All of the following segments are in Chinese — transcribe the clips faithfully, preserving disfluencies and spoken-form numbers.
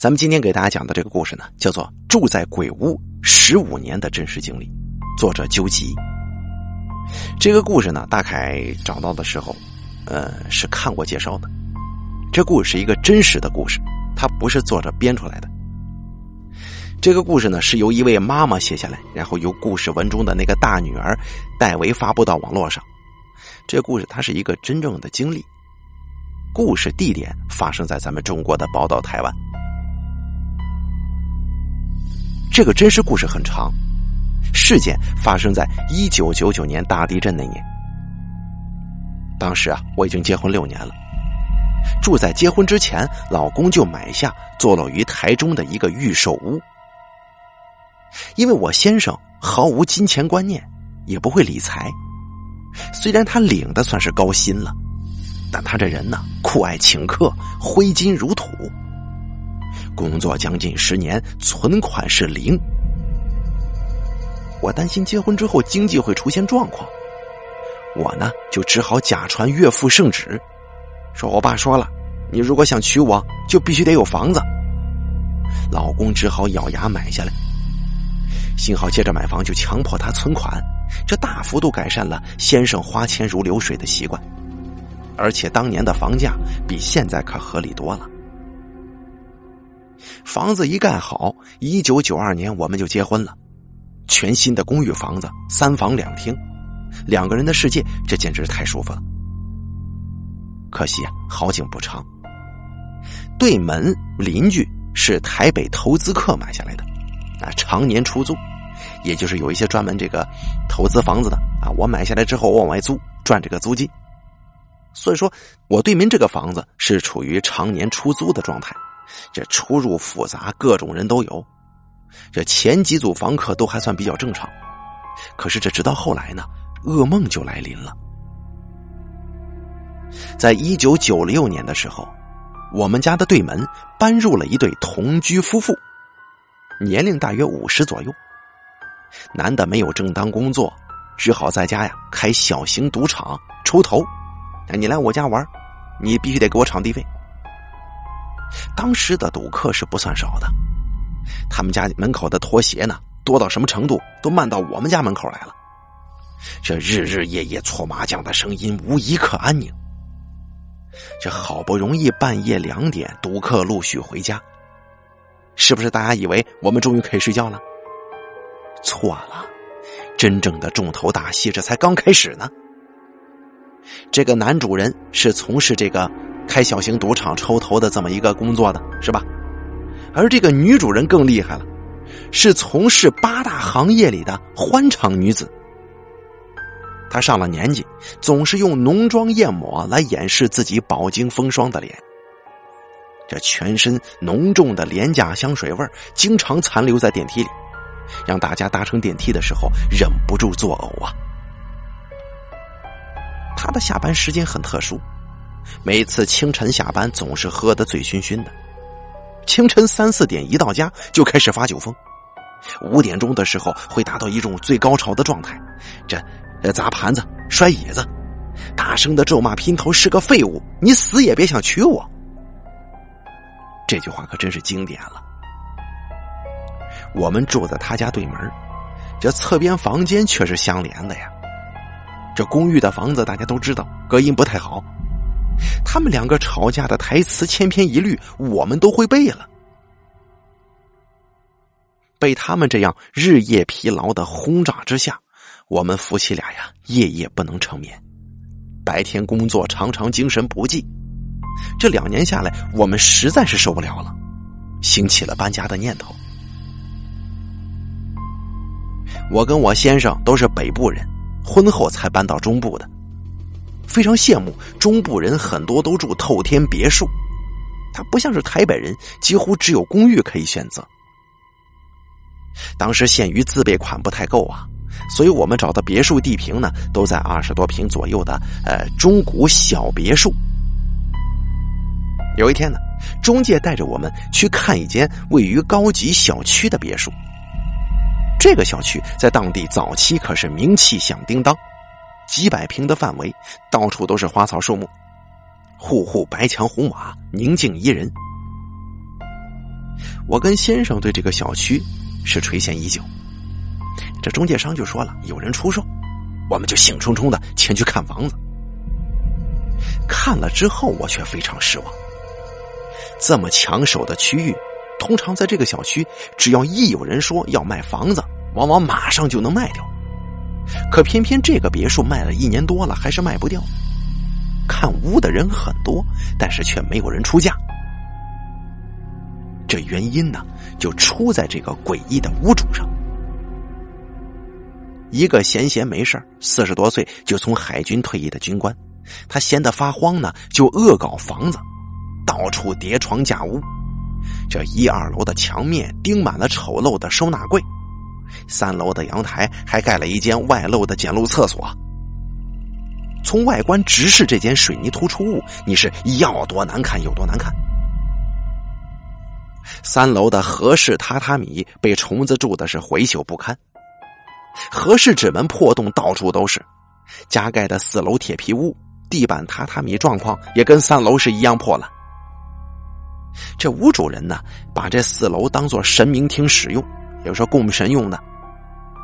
咱们今天给大家讲的这个故事呢，叫做住在鬼屋十五年的真实经历，作者究极。这个故事呢，大凯找到的时候呃，是看过介绍的。这故事是一个真实的故事，它不是作者编出来的。这个故事呢，是由一位妈妈写下来，然后由故事文中的那个大女儿代为发布到网络上。这个故事它是一个真正的经历，故事地点发生在咱们中国的宝岛台湾。这个真实故事很长，事件发生在一九九九年大地震那年。当时啊，我已经结婚六年了，住在结婚之前，老公就买下坐落于台中的一个预售屋。因为我先生毫无金钱观念，也不会理财，虽然他领的算是高薪了，但他这人呢，酷爱请客，挥金如土，工作将近十年，存款是零。我担心结婚之后经济会出现状况，我呢就只好假传岳父圣旨，说我爸说了，你如果想娶我就必须得有房子。老公只好咬牙买下来，幸好接着买房就强迫他存款，这大幅度改善了先生花钱如流水的习惯，而且当年的房价比现在可合理多了。房子一盖好，一九九二年我们就结婚了，全新的公寓房子，三房两厅，两个人的世界，这简直太舒服了。可惜啊，好景不长，对门邻居是台北投资客买下来的，啊，常年出租，也就是有一些专门这个投资房子的啊，我买下来之后往外租，赚这个租金。所以说，我对面这个房子是处于常年出租的状态，这出入复杂，各种人都有。这前几组房客都还算比较正常，可是这直到后来呢，噩梦就来临了。在一九九六年的时候，我们家的对门搬入了一对同居夫妇，年龄大约五十左右，男的没有正当工作，只好在家呀开小型赌场出头，你来我家玩，你必须得给我场地费。当时的赌客是不算少的，他们家门口的拖鞋呢，多到什么程度，都漫到我们家门口来了。这日日夜夜搓麻将的声音无一刻安宁。这好不容易半夜两点，赌客陆续回家，是不是大家以为我们终于可以睡觉了？错了，真正的重头大戏这才刚开始呢。这个男主人是从事这个开小型赌场抽头的这么一个工作的，是吧？而这个女主人更厉害了，是从事八大行业里的欢场女子。她上了年纪，总是用浓妆艳抹来掩饰自己饱经风霜的脸，这全身浓重的廉价香水味经常残留在电梯里，让大家搭乘电梯的时候忍不住作呕啊。她的下班时间很特殊，每次清晨下班总是喝得醉醺醺的，清晨三四点一到家就开始发酒疯，五点钟的时候会达到一种最高潮的状态，这砸盘子摔椅子，大声的咒骂姘头是个废物，你死也别想娶我。这句话可真是经典了。我们住在他家对门，这侧边房间却是相连的呀。这公寓的房子大家都知道隔音不太好，他们两个吵架的台词千篇一律，我们都会背了。被他们这样日夜疲劳的轰炸之下，我们夫妻俩呀夜夜不能成眠，白天工作常常精神不济。这两年下来，我们实在是受不了了，兴起了搬家的念头。我跟我先生都是北部人，婚后才搬到中部的，非常羡慕中部人，很多都住透天别墅，他不像是台北人，几乎只有公寓可以选择。当时限于自备款不太够啊，所以我们找的别墅地坪呢，都在二十多平左右的呃中古小别墅。有一天呢，中介带着我们去看一间位于高级小区的别墅，这个小区在当地早期可是名气响叮当。几百平的范围，到处都是花草树木，户户白墙红瓦，宁静宜人。我跟先生对这个小区是垂涎已久。这中介商就说了，有人出售，我们就兴冲冲的前去看房子。看了之后，我却非常失望。这么抢手的区域，通常在这个小区，只要一有人说要卖房子，往往马上就能卖掉。可偏偏这个别墅卖了一年多了，还是卖不掉。看屋的人很多，但是却没有人出价。这原因呢，就出在这个诡异的屋主上。一个闲闲没事，四十多岁就从海军退役的军官，他闲得发慌呢，就恶搞房子，到处叠床架屋。这一二楼的墙面钉满了丑陋的收纳柜，三楼的阳台还盖了一间外露的简陋厕所。从外观直视这间水泥突出物，你是要多难看有多难看。三楼的和室榻榻米被虫子蛀的是毁朽不堪，和室纸门破洞到处都是，加盖的四楼铁皮屋地板榻榻米状况也跟三楼是一样破烂。这屋主人呢，把这四楼当作神明厅使用，也就是供神用的。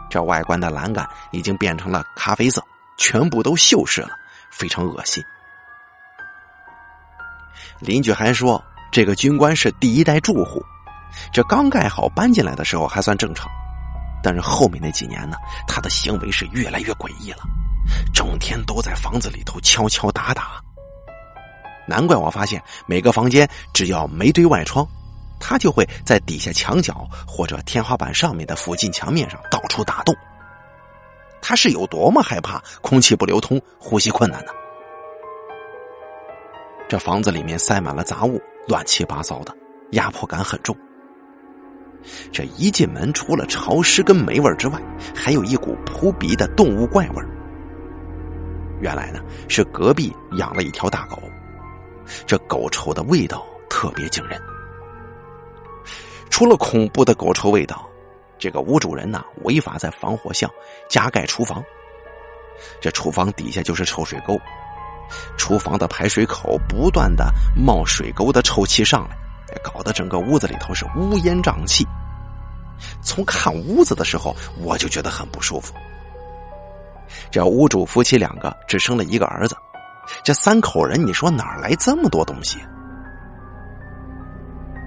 这外观的栏杆已经变成了咖啡色，全部都锈蚀了，非常恶心。邻居还说，这个军官是第一代住户，这刚盖好搬进来的时候还算正常，但是后面那几年呢，他的行为是越来越诡异了，整天都在房子里头敲敲打打。难怪我发现每个房间只要没对外窗，他就会在底下墙角或者天花板上面的附近墙面上到处打洞。他是有多么害怕空气不流通呼吸困难呢？这房子里面塞满了杂物，乱七八糟的，压迫感很重。这一进门，除了潮湿跟霉味之外，还有一股扑鼻的动物怪味。原来呢，是隔壁养了一条大狗，这狗臭的味道特别惊人。除了恐怖的狗臭味道，这个屋主人呢，违法在防火巷加盖厨房。这厨房底下就是臭水沟，厨房的排水口不断的冒水沟的臭气上来，搞得整个屋子里头是乌烟瘴气。从看屋子的时候，我就觉得很不舒服。这屋主夫妻两个只生了一个儿子，这三口人，你说哪来这么多东西？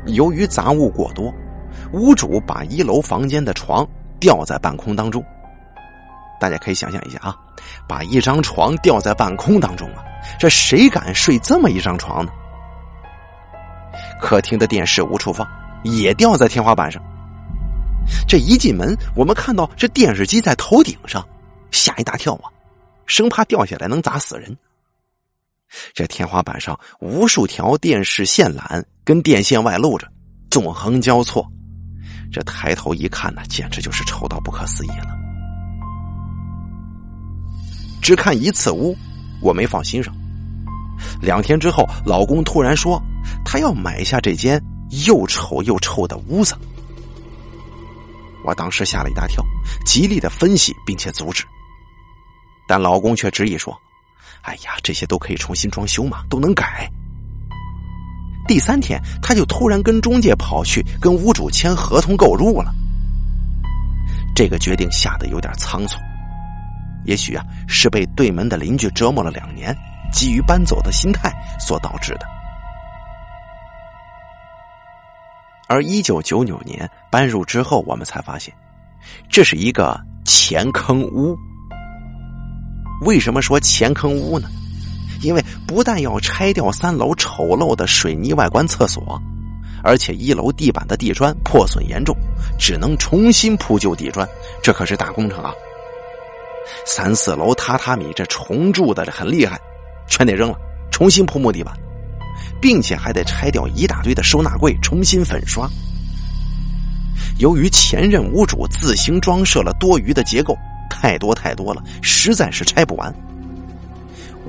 由于杂物过多，屋主把一楼房间的床吊在半空当中。大家可以想象一下啊，把一张床吊在半空当中啊，这谁敢睡这么一张床呢？客厅的电视无处放，也吊在天花板上。这一进门，我们看到这电视机在头顶上，吓一大跳啊，生怕掉下来能砸死人。这天花板上无数条电视线缆跟电线外露着，纵横交错，这抬头一看呢，简直就是丑到不可思议了。只看一次屋，我没放心上。两天之后，老公突然说他要买下这间又丑又臭的屋子。我当时吓了一大跳，极力的分析并且阻止，但老公却执意说，哎呀，这些都可以重新装修嘛，都能改。第三天，他就突然跟中介跑去跟屋主签合同购入了。这个决定吓得有点仓促，也许啊，是被对门的邻居折磨了两年，基于搬走的心态所导致的。而一九九九年搬入之后，我们才发现这是一个钱坑屋。为什么说钱坑屋呢？因为不但要拆掉三楼丑陋的水泥外观厕所，而且一楼地板的地砖破损严重，只能重新铺就地砖，这可是大工程啊。三四楼榻榻米这重蛀的很厉害，全得扔了，重新铺木地板，并且还得拆掉一大堆的收纳柜，重新粉刷。由于前任屋主自行装设了多余的结构，太多太多了，实在是拆不完。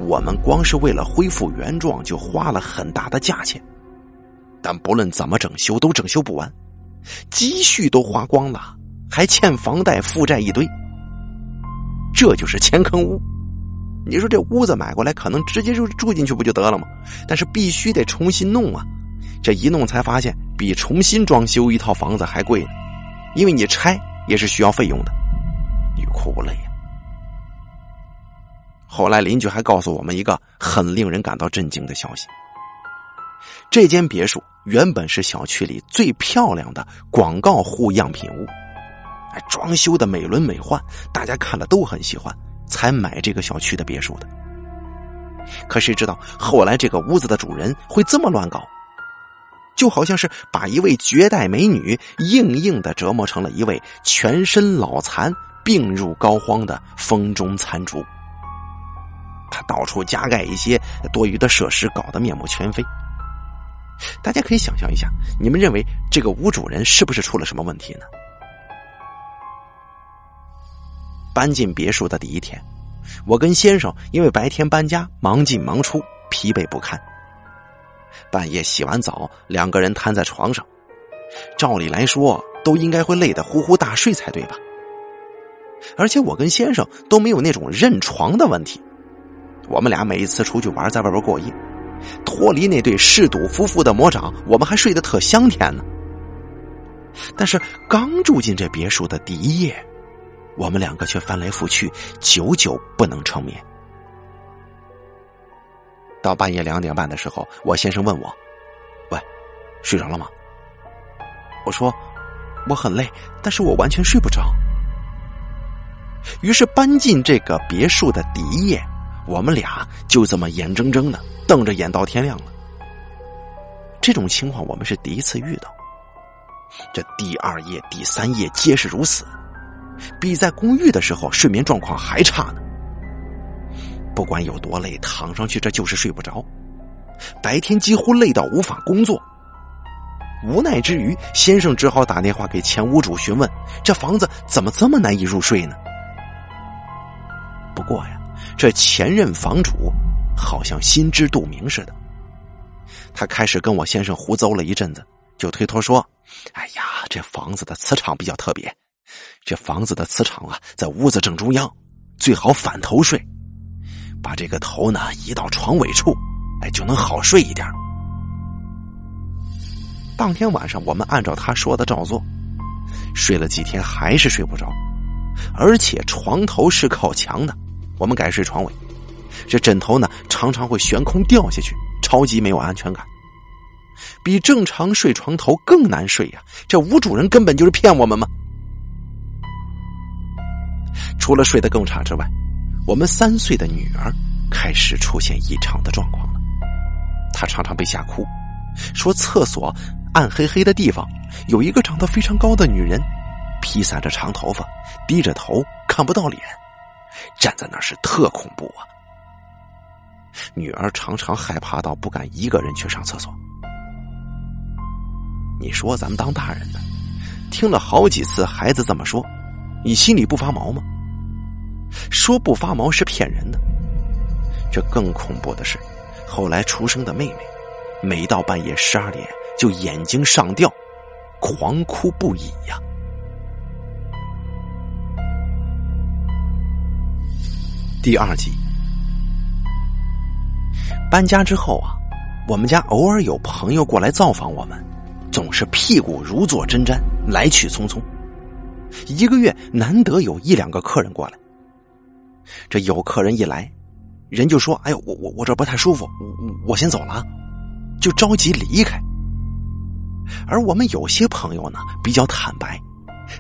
我们光是为了恢复原状就花了很大的价钱，但不论怎么整修都整修不完，积蓄都花光了，还欠房贷负债一堆。这就是钱坑屋。你说这屋子买过来可能直接就住进去不就得了吗？但是必须得重新弄啊，这一弄才发现比重新装修一套房子还贵呢，因为你拆也是需要费用的。你哭了呀。后来邻居还告诉我们一个很令人感到震惊的消息，这间别墅原本是小区里最漂亮的广告户样品屋，装修的美轮美奂，大家看了都很喜欢，才买这个小区的别墅的。可谁知道后来这个屋子的主人会这么乱搞，就好像是把一位绝代美女硬硬地折磨成了一位全身老残病入膏肓的风中残烛。他到处加盖一些多余的设施，搞得面目全非。大家可以想象一下，你们认为这个屋主人是不是出了什么问题呢？搬进别墅的第一天，我跟先生因为白天搬家忙进忙出，疲惫不堪。半夜洗完澡，两个人瘫在床上，照理来说都应该会累得呼呼大睡才对吧？而且我跟先生都没有那种认床的问题，我们俩每一次出去玩，在外边过夜，脱离那对嗜赌夫妇的魔掌，我们还睡得特香甜呢。但是刚住进这别墅的第一夜，我们两个却翻来覆去，久久不能成眠。到半夜两点半的时候，我先生问我：喂，睡着了吗？我说我很累，但是我完全睡不着。于是搬进这个别墅的第一夜，我们俩就这么眼睁睁的瞪着眼到天亮了。这种情况我们是第一次遇到，这第二夜第三夜皆是如此，比在公寓的时候睡眠状况还差呢。不管有多累，躺上去这就是睡不着，白天几乎累到无法工作。无奈之余，先生只好打电话给前屋主询问这房子怎么这么难以入睡呢。不过呀，这前任房主好像心知肚明似的，他开始跟我先生胡诌了一阵子，就推脱说：哎呀，这房子的磁场比较特别，这房子的磁场啊，在屋子正中央，最好反头睡，把这个头呢移到床尾处，哎，就能好睡一点。当天晚上我们按照他说的照做，睡了几天还是睡不着，而且床头是靠墙的，我们改睡床尾，这枕头呢常常会悬空掉下去，超级没有安全感，比正常睡床头更难睡呀、啊！这屋主人根本就是骗我们嘛！除了睡得更差之外，我们三岁的女儿开始出现异常的状况了。她常常被吓哭，说厕所暗黑黑的地方有一个长得非常高的女人，披散着长头发，低着头，看不到脸，站在那儿是特恐怖啊。女儿常常害怕到不敢一个人去上厕所。你说咱们当大人的，听了好几次孩子这么说，你心里不发毛吗？说不发毛是骗人的。这更恐怖的是，后来出生的妹妹每到半夜十二点就眼睛上吊，狂哭不已呀、啊。第二集，搬家之后啊，我们家偶尔有朋友过来造访我们，总是屁股如坐针毡，来去匆匆，一个月难得有一两个客人过来。这有客人一来，人就说：哎呦，我我我这不太舒服，我我先走了，就着急离开。而我们有些朋友呢比较坦白，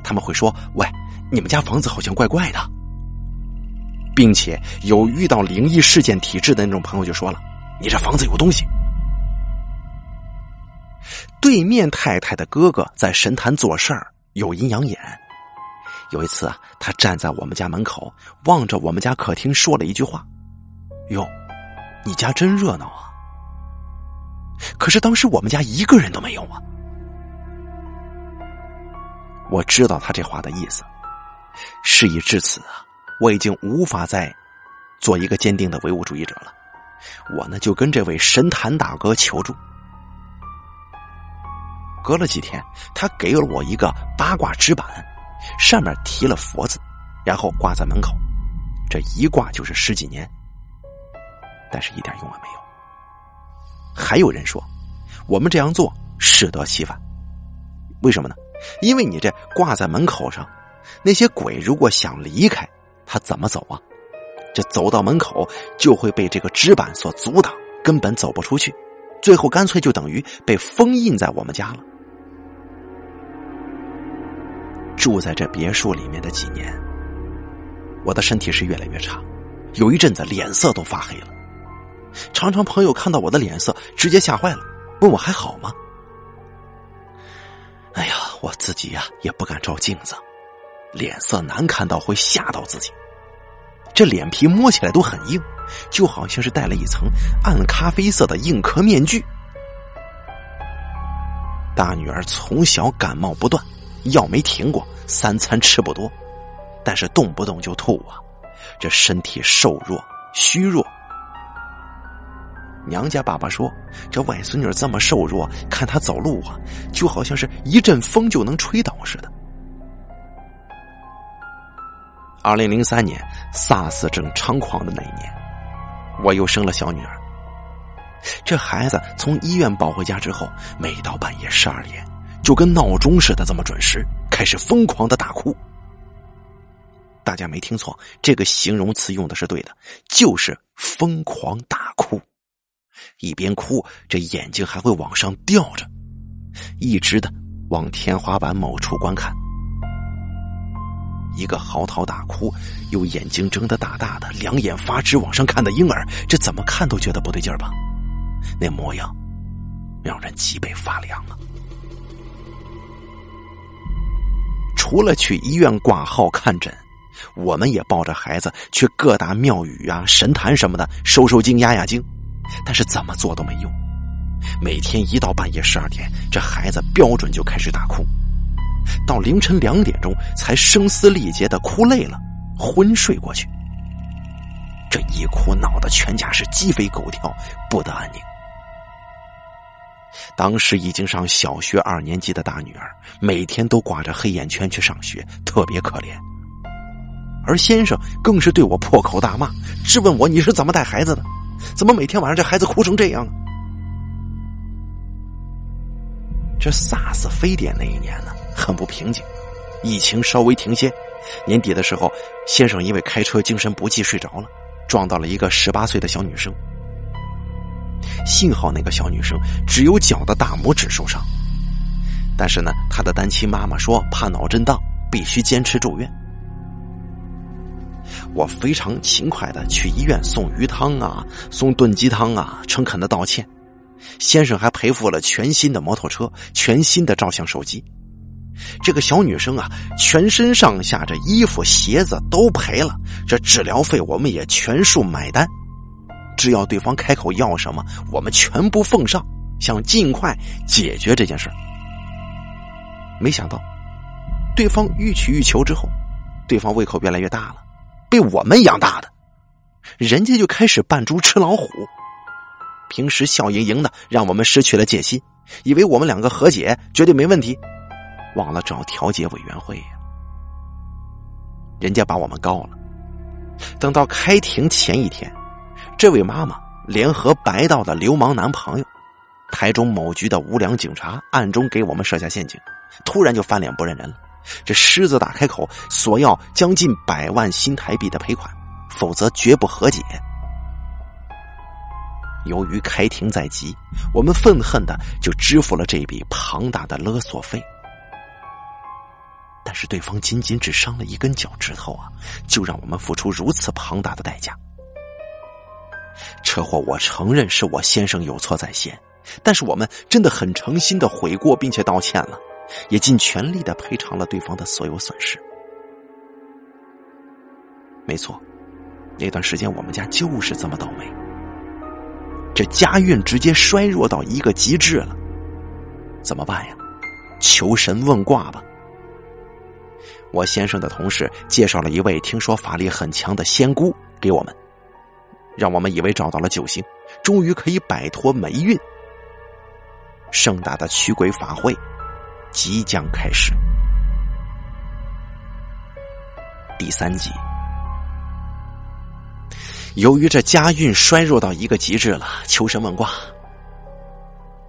他们会说：喂，你们家房子好像怪怪的。并且有遇到灵异事件体质的那种朋友就说了：你这房子有东西。对面太太的哥哥在神坛做事儿，有阴阳眼。有一次啊，他站在我们家门口，望着我们家客厅，说了一句话：哟，你家真热闹啊。可是当时我们家一个人都没有啊。我知道他这话的意思，事已至此啊，我已经无法再做一个坚定的唯物主义者了，我呢就跟这位神坛大哥求助。隔了几天，他给了我一个八卦纸板，上面提了佛字，然后挂在门口，这一挂就是十几年，但是一点用也没有。还有人说我们这样做适得其反，为什么呢？因为你这挂在门口上，那些鬼如果想离开，他怎么走啊？这走到门口就会被这个纸板所阻挡，根本走不出去，最后干脆就等于被封印在我们家了。住在这别墅里面的几年，我的身体是越来越差，有一阵子脸色都发黑了，常常朋友看到我的脸色直接吓坏了，问我还好吗？哎呀，我自己呀、啊、也不敢照镜子，脸色难看到会吓到自己，这脸皮摸起来都很硬，就好像是戴了一层暗咖啡色的硬壳面具。大女儿从小感冒不断，药没停过，三餐吃不多，但是动不动就吐啊，这身体瘦弱虚弱。娘家爸爸说，这外孙女这么瘦弱，看她走路啊，就好像是一阵风就能吹倒似的。二零零三年 SARS 正猖狂的那一年，我又生了小女儿。这孩子从医院抱回家之后，每到半夜十二点就跟闹钟似的这么准时，开始疯狂的大哭。大家没听错，这个形容词用的是对的，就是疯狂大哭，一边哭这眼睛还会往上吊着，一直的往天花板某处观看。一个嚎啕大哭又眼睛睁得大大的，两眼发直往上看的婴儿，这怎么看都觉得不对劲儿吧，那模样让人脊背发凉啊。除了去医院挂号看诊，我们也抱着孩子去各大庙宇啊神坛什么的收收经压压惊，但是怎么做都没用。每天一到半夜十二点，这孩子标准就开始大哭，到凌晨两点钟才声嘶力竭的哭累了，昏睡过去。这一哭闹的全家是鸡飞狗跳，不得安宁。当时已经上小学二年级的大女儿，每天都挂着黑眼圈去上学，特别可怜。而先生更是对我破口大骂，质问我，你是怎么带孩子的？怎么每天晚上这孩子哭成这样啊？这 SARS 非典那一年呢，很不平静，疫情稍微停歇，年底的时候，先生因为开车精神不济睡着了，撞到了一个十八岁的小女生。幸好那个小女生只有脚的大拇指受伤，但是呢，她的单亲妈妈说怕脑震荡，必须坚持住院。我非常勤快的去医院送鱼汤啊，送炖鸡汤啊，诚恳的道歉。先生还赔付了全新的摩托车，全新的照相手机。这个小女生啊，全身上下这衣服鞋子都赔了，这治疗费我们也全数买单，只要对方开口要什么，我们全部奉上，想尽快解决这件事。没想到对方欲取欲求之后，对方胃口越来越大了，被我们养大的人家就开始扮猪吃老虎，平时笑盈盈的，让我们失去了戒心，以为我们两个和解绝对没问题，忘了找调解委员会呀、啊。人家把我们告了。等到开庭前一天，这位妈妈联合白道的流氓男朋友，台中某局的无良警察暗中给我们设下陷阱，突然就翻脸不认人了。这狮子大开口，索要将近百万新台币的赔款，否则绝不和解。由于开庭在即，我们愤恨的就支付了这笔庞大的勒索费。但是对方仅仅只伤了一根脚趾头啊，就让我们付出如此庞大的代价。车祸我承认是我先生有错在先，但是我们真的很诚心的悔过并且道歉了，也尽全力的赔偿了对方的所有损失。没错，那段时间我们家就是这么倒霉，这家运直接衰弱到一个极致了，怎么办呀？求神问卦吧。我先生的同事介绍了一位听说法力很强的仙姑给我们，让我们以为找到了救星，终于可以摆脱霉运。盛大的驱鬼法会即将开始。第三集。由于这家运衰弱到一个极致了，求神问卦。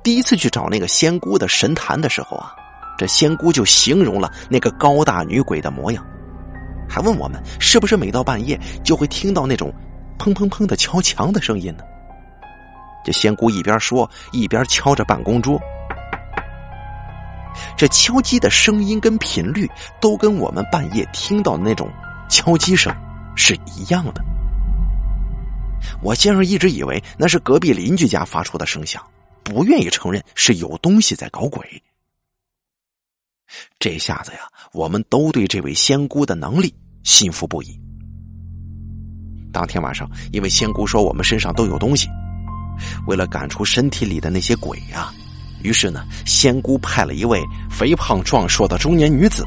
第一次去找那个仙姑的神坛的时候啊，这仙姑就形容了那个高大女鬼的模样，还问我们是不是每到半夜就会听到那种砰砰砰的敲墙的声音呢？这仙姑一边说一边敲着办公桌，这敲击的声音跟频率都跟我们半夜听到的那种敲击声是一样的。我先生一直以为那是隔壁邻居家发出的声响，不愿意承认是有东西在搞鬼。这下子呀，我们都对这位仙姑的能力信服不已。当天晚上，因为仙姑说我们身上都有东西，为了赶出身体里的那些鬼呀，于是呢，仙姑派了一位肥胖壮硕的中年女子，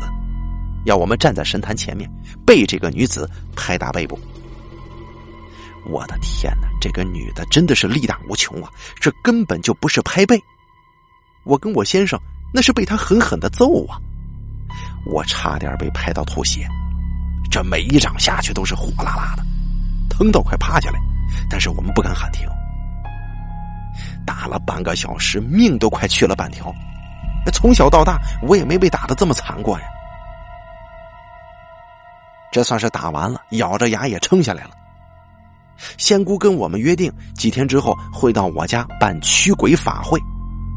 要我们站在神坛前面，被这个女子拍打背部。我的天哪，这个女的真的是力大无穷啊！这根本就不是拍背，我跟我先生那是被她狠狠的揍啊！我差点被拍到吐血，这每一掌下去都是火辣辣的，疼到快趴下来，但是我们不敢喊停。打了半个小时，命都快去了半条。从小到大，我也没被打得这么惨过呀。这算是打完了，咬着牙也撑下来了。仙姑跟我们约定，几天之后会到我家办驱鬼法会，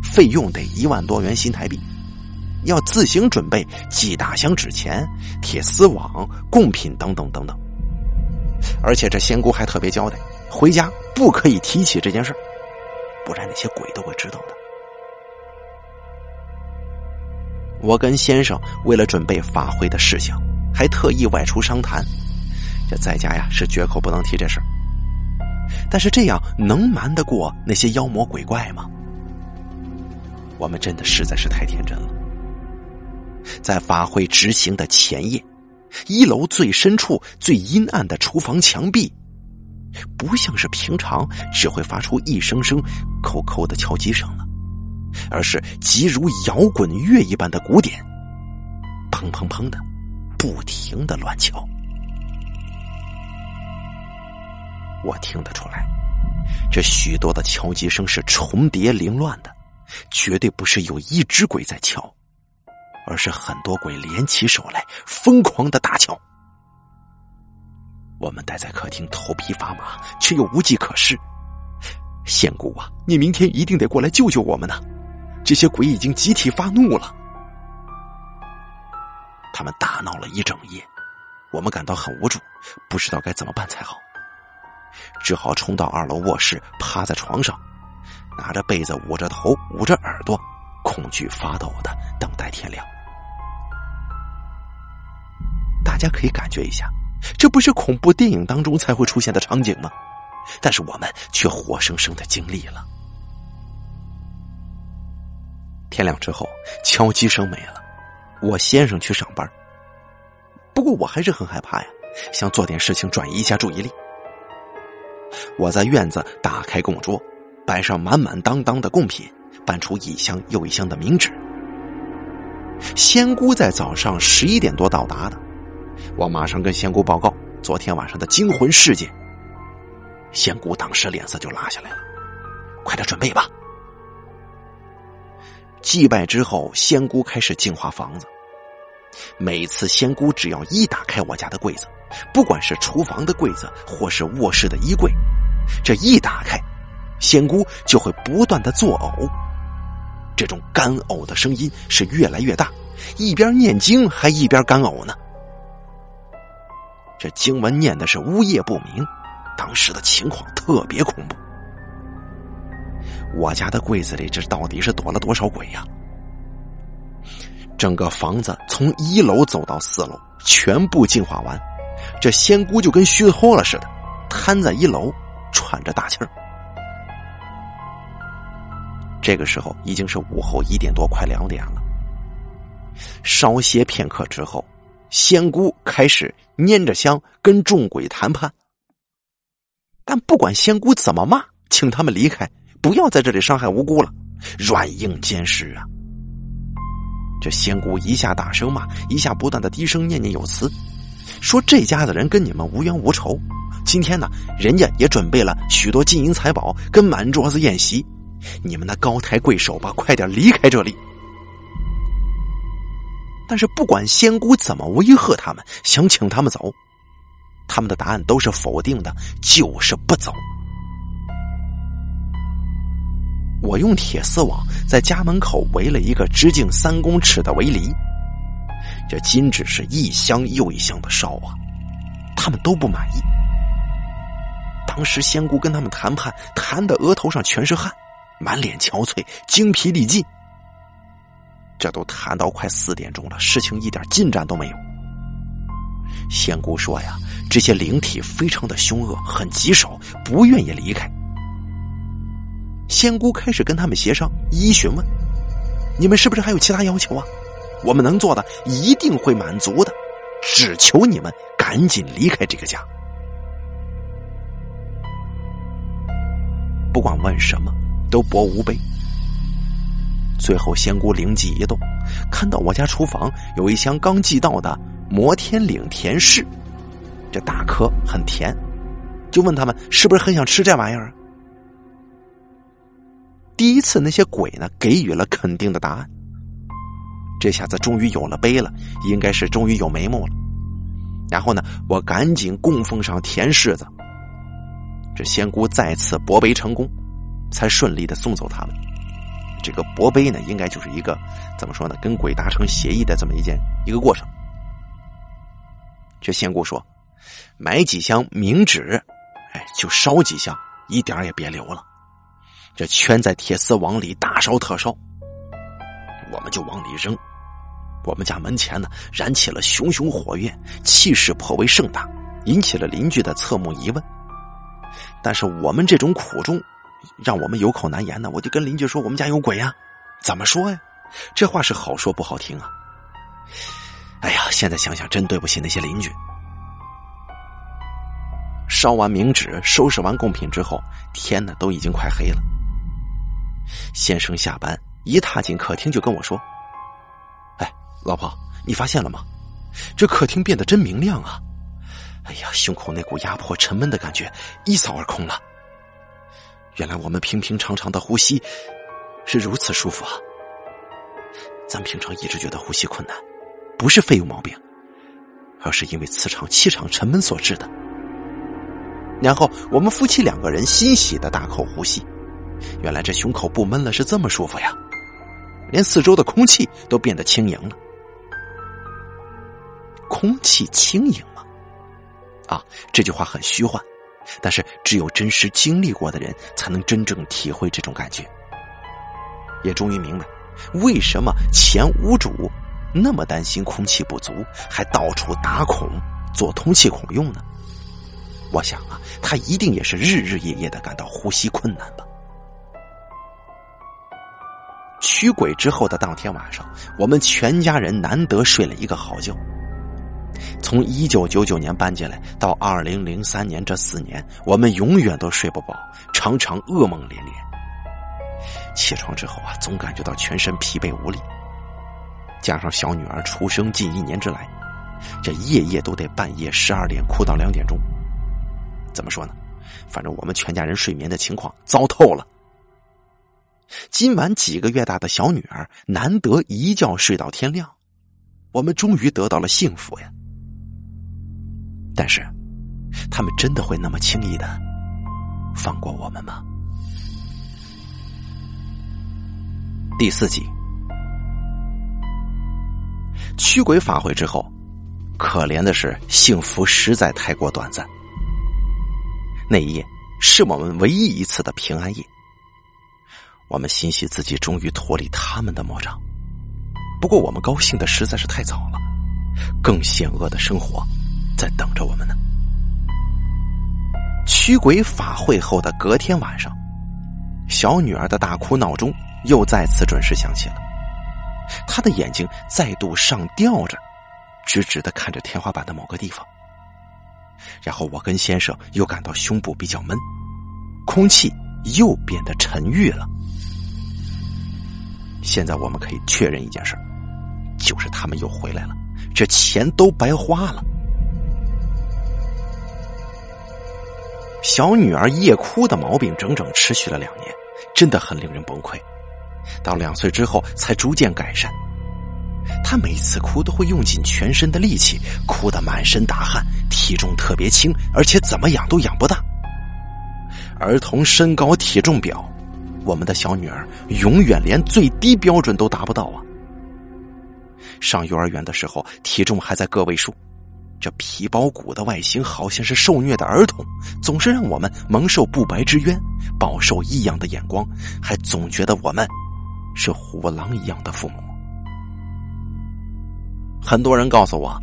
费用得一万多元新台币，要自行准备几大箱纸钱、铁丝网、贡品等等等等。而且这仙姑还特别交代，回家不可以提起这件事，不然那些鬼都会知道的。我跟先生为了准备法会的事项，还特意外出商谈，这在家呀是绝口不能提这事。但是这样能瞒得过那些妖魔鬼怪吗？我们真的实在是太天真了。在法会执行的前夜，一楼最深处最阴暗的厨房墙壁，不像是平常只会发出一声声扣扣的敲击声了，而是急如摇滚乐一般的鼓点，砰砰砰的不停的乱敲。我听得出来，这许多的敲击声是重叠凌乱的，绝对不是有一只鬼在敲，而是很多鬼联起手来疯狂的大敲。我们待在客厅头皮发麻，却又无计可施。仙姑啊，你明天一定得过来救救我们呢、啊！这些鬼已经集体发怒了。他们大闹了一整夜，我们感到很无助，不知道该怎么办才好，只好冲到二楼卧室，趴在床上，拿着被子捂着头，捂着耳朵，恐惧发抖的等待天亮。大家可以感觉一下，这不是恐怖电影当中才会出现的场景吗？但是我们却活生生的经历了。天亮之后，敲击声没了，我先生去上班，不过我还是很害怕呀，想做点事情转移一下注意力。我在院子打开供桌，摆上满满当当的贡品，搬出一箱又一箱的冥纸。仙姑在早上十一点多到达的，我马上跟仙姑报告昨天晚上的惊魂事件。仙姑当时脸色就拉下来了，快点准备吧。祭拜之后，仙姑开始净化房子。每次仙姑只要一打开我家的柜子，不管是厨房的柜子或是卧室的衣柜，这一打开，仙姑就会不断的作呕，这种干呕的声音是越来越大，一边念经还一边干呕呢。这经文念的是呜咽不明，当时的情况特别恐怖。我家的柜子里这到底是躲了多少鬼呀、啊？整个房子从一楼走到四楼全部净化完，这仙姑就跟虚脱了似的，瘫在一楼喘着大气儿。这个时候已经是午后一点多快两点了。稍歇片刻之后，仙姑开始拈着香跟众鬼谈判，但不管仙姑怎么骂，请他们离开，不要在这里伤害无辜了，软硬兼施啊。这仙姑一下大声骂，一下不断的低声念念有词，说这家的人跟你们无冤无仇，今天呢，人家也准备了许多金银财宝跟满桌子宴席，你们那高抬贵手吧，快点离开这里。但是不管仙姑怎么威吓他们，想请他们走，他们的答案都是否定的，就是不走。我用铁丝网在家门口围了一个直径三公尺的围篱，这金纸是一箱又一箱的烧啊，他们都不满意。当时仙姑跟他们谈判，谈的额头上全是汗，满脸憔悴，精疲力尽。这都谈到快四点钟了，事情一点进展都没有。仙姑说呀，这些灵体非常的凶恶，很棘手，不愿意离开。仙姑开始跟他们协商，一一询问，你们是不是还有其他要求啊？我们能做的一定会满足的，只求你们赶紧离开这个家。不管问什么都博无悲。最后仙姑灵机一动，看到我家厨房有一箱刚寄到的摩天岭甜柿，这大颗很甜，就问他们是不是很想吃这玩意儿啊。第一次那些鬼呢给予了肯定的答案，这下子终于有了碑了，应该是终于有眉目了。然后呢，我赶紧供奉上甜柿子，这仙姑再次博杯成功，才顺利的送走他们。这个博杯呢，应该就是一个怎么说呢，跟鬼达成协议的这么一件一个过程。这仙姑说，买几箱冥纸，哎，就烧几箱，一点也别留了。这圈在铁丝网里大烧特烧，我们就往里扔。我们家门前呢，燃起了熊熊火焰，气势颇为盛大，引起了邻居的侧目疑问。但是我们这种苦衷，让我们有口难言呢。我就跟邻居说，我们家有鬼呀、啊、怎么说呀、啊、这话是好说不好听啊。哎呀，现在想想真对不起那些邻居。烧完冥纸，收拾完贡品之后，天呢都已经快黑了。先生下班一踏进客厅就跟我说，哎，老婆，你发现了吗？这客厅变得真明亮啊。哎呀，胸口那股压迫沉闷的感觉一扫而空了。原来我们平平常常的呼吸是如此舒服啊。咱平常一直觉得呼吸困难，不是肺有毛病，而是因为磁场气场沉闷所致的。然后我们夫妻两个人欣喜的大口呼吸，原来这胸口不闷了是这么舒服呀，连四周的空气都变得轻盈了。空气轻盈吗？啊，这句话很虚幻，但是只有真实经历过的人才能真正体会这种感觉。也终于明白为什么前屋主那么担心空气不足，还到处打孔做通气孔用呢。我想啊，他一定也是日日夜夜的感到呼吸困难吧。驱鬼之后的当天晚上，我们全家人难得睡了一个好觉。从一九九九年搬进来到二零零三年这四年，我们永远都睡不饱，常常噩梦连连。起床之后啊，总感觉到全身疲惫无力，加上小女儿出生近一年之来，这夜夜都得半夜十二点哭到两点钟。怎么说呢，反正我们全家人睡眠的情况糟透了。今晚几个月大的小女儿难得一觉睡到天亮，我们终于得到了幸福呀。但是他们真的会那么轻易的放过我们吗？第四集，驱鬼法会之后，可怜的是幸福实在太过短暂。那一夜是我们唯一一次的平安夜，我们欣喜自己终于脱离他们的魔掌。不过我们高兴的实在是太早了，更险恶的生活在等着我们呢。驱鬼法会后的隔天晚上，小女儿的大哭闹钟又再次准时响起了，她的眼睛再度上吊着，直直地看着天花板的某个地方。然后我跟先生又感到胸部比较闷，空气又变得沉郁了。现在我们可以确认一件事，就是他们又回来了，这钱都白花了。小女儿夜哭的毛病整整持续了两年，真的很令人崩溃。到两岁之后才逐渐改善，她他每次哭都会用尽全身的力气，哭得满身大汗，体重特别轻，而且怎么养都养不大。儿童身高体重表，我们的小女儿永远连最低标准都达不到啊。上幼儿园的时候，体重还在个位数，这皮包骨的外形好像是受虐的儿童，总是让我们蒙受不白之冤，饱受异样的眼光，还总觉得我们是虎狼一样的父母。很多人告诉我，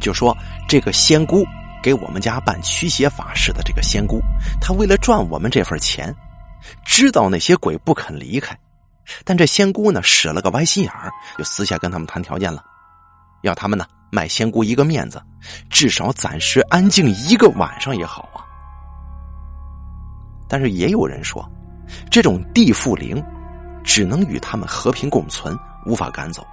就说这个仙姑，给我们家办驱邪法事的这个仙姑，她为了赚我们这份钱，知道那些鬼不肯离开，但这仙姑呢使了个歪心眼儿，就私下跟他们谈条件了，要他们呢卖仙姑一个面子，至少暂时安静一个晚上也好啊。但是也有人说，这种地缚灵只能与他们和平共存，无法赶走。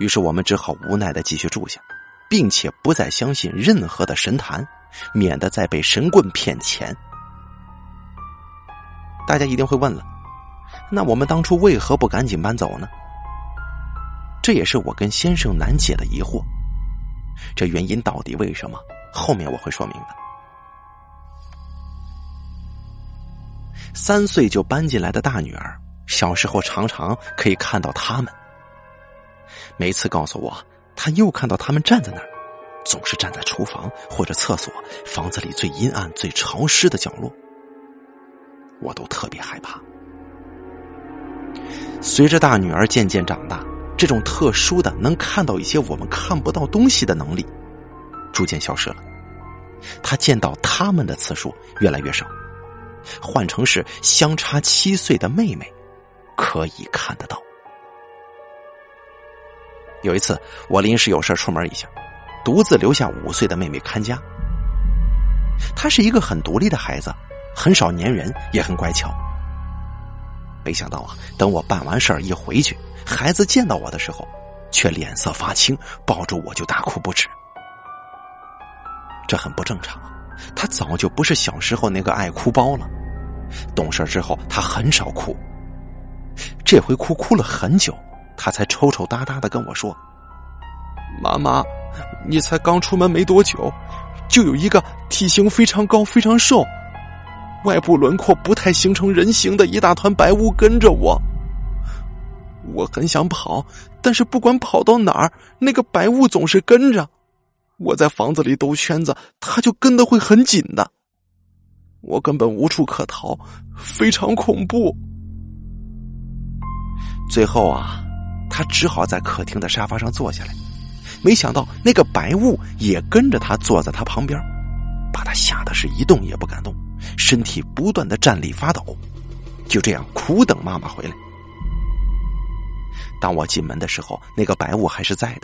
于是我们只好无奈地继续住下，并且不再相信任何的神坛，免得再被神棍骗钱。大家一定会问了，那我们当初为何不赶紧搬走呢？这也是我跟先生难解的疑惑，这原因到底为什么，后面我会说明的。三岁就搬进来的大女儿，小时候常常可以看到他们，每次告诉我他又看到他们站在那儿，总是站在厨房或者厕所，房子里最阴暗最潮湿的角落，我都特别害怕。随着大女儿渐渐长大，这种特殊的能看到一些我们看不到东西的能力逐渐消失了，她见到他们的次数越来越少，换成是相差七岁的妹妹可以看得到。有一次我临时有事出门一下，独自留下五岁的妹妹看家。她是一个很独立的孩子，很少粘人，也很乖巧。没想到啊，等我办完事儿一回去，孩子见到我的时候却脸色发青，抱住我就大哭不止。这很不正常啊，她早就不是小时候那个爱哭包了。懂事之后她很少哭，这回哭哭了很久，他才抽抽搭搭地跟我说，妈妈，你才刚出门没多久，就有一个体型非常高非常瘦，外部轮廓不太形成人形的一大团白雾跟着我，我很想跑，但是不管跑到哪儿，那个白雾总是跟着我，在房子里兜圈子，他就跟得会很紧的，我根本无处可逃，非常恐怖。最后啊，他只好在客厅的沙发上坐下来，没想到那个白雾也跟着他坐在他旁边，把他吓得是一动也不敢动，身体不断的站立发抖，就这样苦等妈妈回来。当我进门的时候，那个白雾还是在的，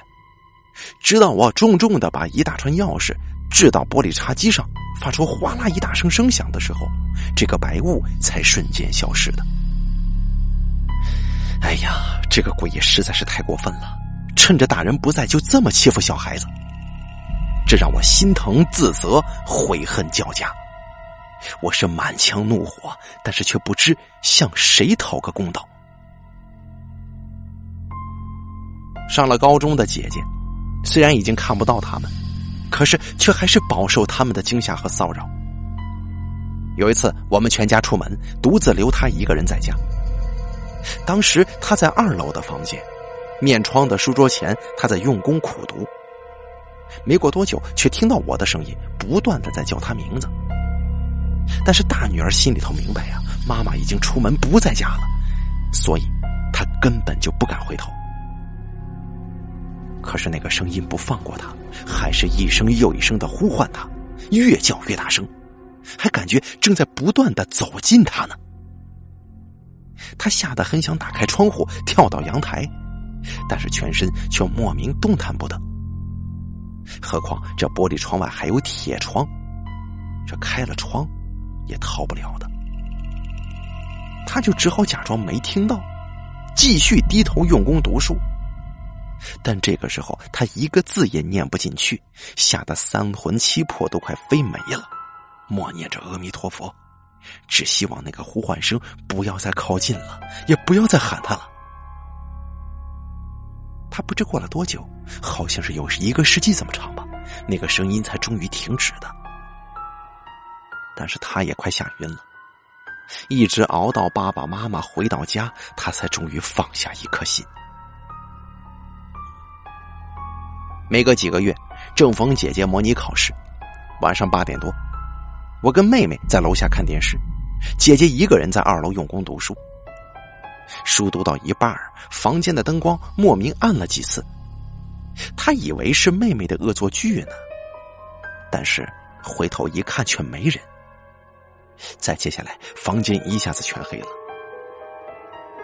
直到我重重的把一大串钥匙掷到玻璃茶几上，发出哗啦一大声声响的时候，这个白雾才瞬间消失的。哎呀，这个鬼也实在是太过分了，趁着大人不在就这么欺负小孩子，这让我心疼自责，悔恨交加。我是满腔怒火，但是却不知向谁讨个公道。上了高中的姐姐，虽然已经看不到他们，可是却还是饱受他们的惊吓和骚扰。有一次我们全家出门，独自留她一个人在家。当时他在二楼的房间，面窗的书桌前，他在用功苦读。没过多久，却听到我的声音，不断的在叫他名字。但是大女儿心里头明白啊，妈妈已经出门不在家了，所以她根本就不敢回头。可是那个声音不放过她，还是一声又一声的呼唤她，越叫越大声，还感觉正在不断的走近她呢。他吓得很想打开窗户跳到阳台，但是全身却莫名动弹不得，何况这玻璃窗外还有铁窗，这开了窗也逃不了的。他就只好假装没听到，继续低头用功读书。但这个时候他一个字也念不进去，吓得三魂七魄都快飞没了，默念着阿弥陀佛，只希望那个呼唤声不要再靠近了，也不要再喊他了。他不知过了多久，好像是有一个世纪这么长吧，那个声音才终于停止的。但是他也快吓晕了，一直熬到爸爸妈妈回到家，他才终于放下一颗心。没隔几个月，正逢姐姐模拟考试，晚上八点多，我跟妹妹在楼下看电视，姐姐一个人在二楼用功读书。书读到一半，房间的灯光莫名暗了几次，他以为是妹妹的恶作剧呢，但是回头一看却没人。再接下来，房间一下子全黑了。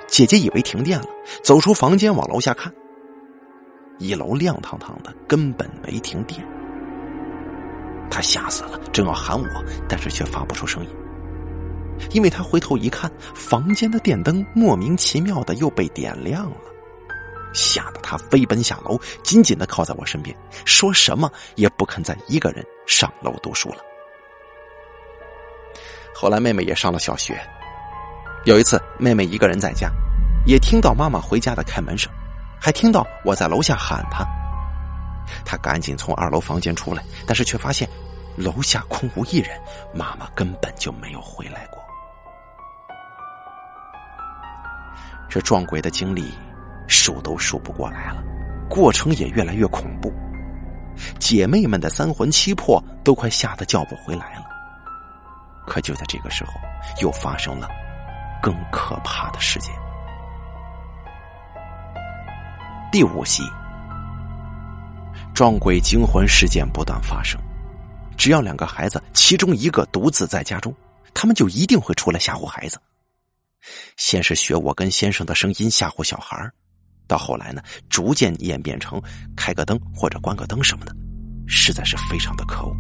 姐姐以为停电了，走出房间往楼下看，一楼亮堂堂的，根本没停电。她吓死了，正要喊我，但是却发不出声音，因为他回头一看，房间的电灯莫名其妙的又被点亮了，吓得他飞奔下楼，紧紧的靠在我身边，说什么也不肯再一个人上楼读书了。后来妹妹也上了小学，有一次妹妹一个人在家，也听到妈妈回家的开门声，还听到我在楼下喊她，她赶紧从二楼房间出来，但是却发现楼下空无一人，妈妈根本就没有回来过。这撞鬼的经历数都数不过来了，过程也越来越恐怖，姐妹们的三魂七魄都快吓得叫不回来了。可就在这个时候，又发生了更可怕的事件。第五集，撞鬼惊魂事件不断发生，只要两个孩子其中一个独自在家中，他们就一定会出来吓唬孩子。先是学我跟先生的声音吓唬小孩，到后来呢，逐渐演变成开个灯或者关个灯什么的，实在是非常的可恶。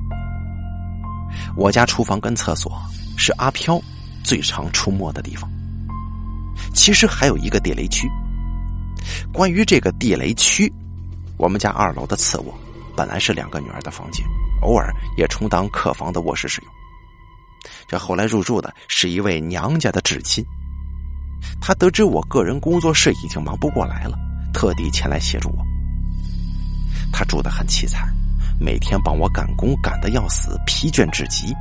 我家厨房跟厕所是阿飘最常出没的地方，其实还有一个地雷区。关于这个地雷区，我们家二楼的次卧本来是两个女儿的房间，偶尔也充当客房的卧室使用。这后来入住的是一位娘家的至亲，他得知我个人工作室已经忙不过来了，特地前来协助我。他住得很凄惨，每天帮我赶工赶得要死，疲倦至极，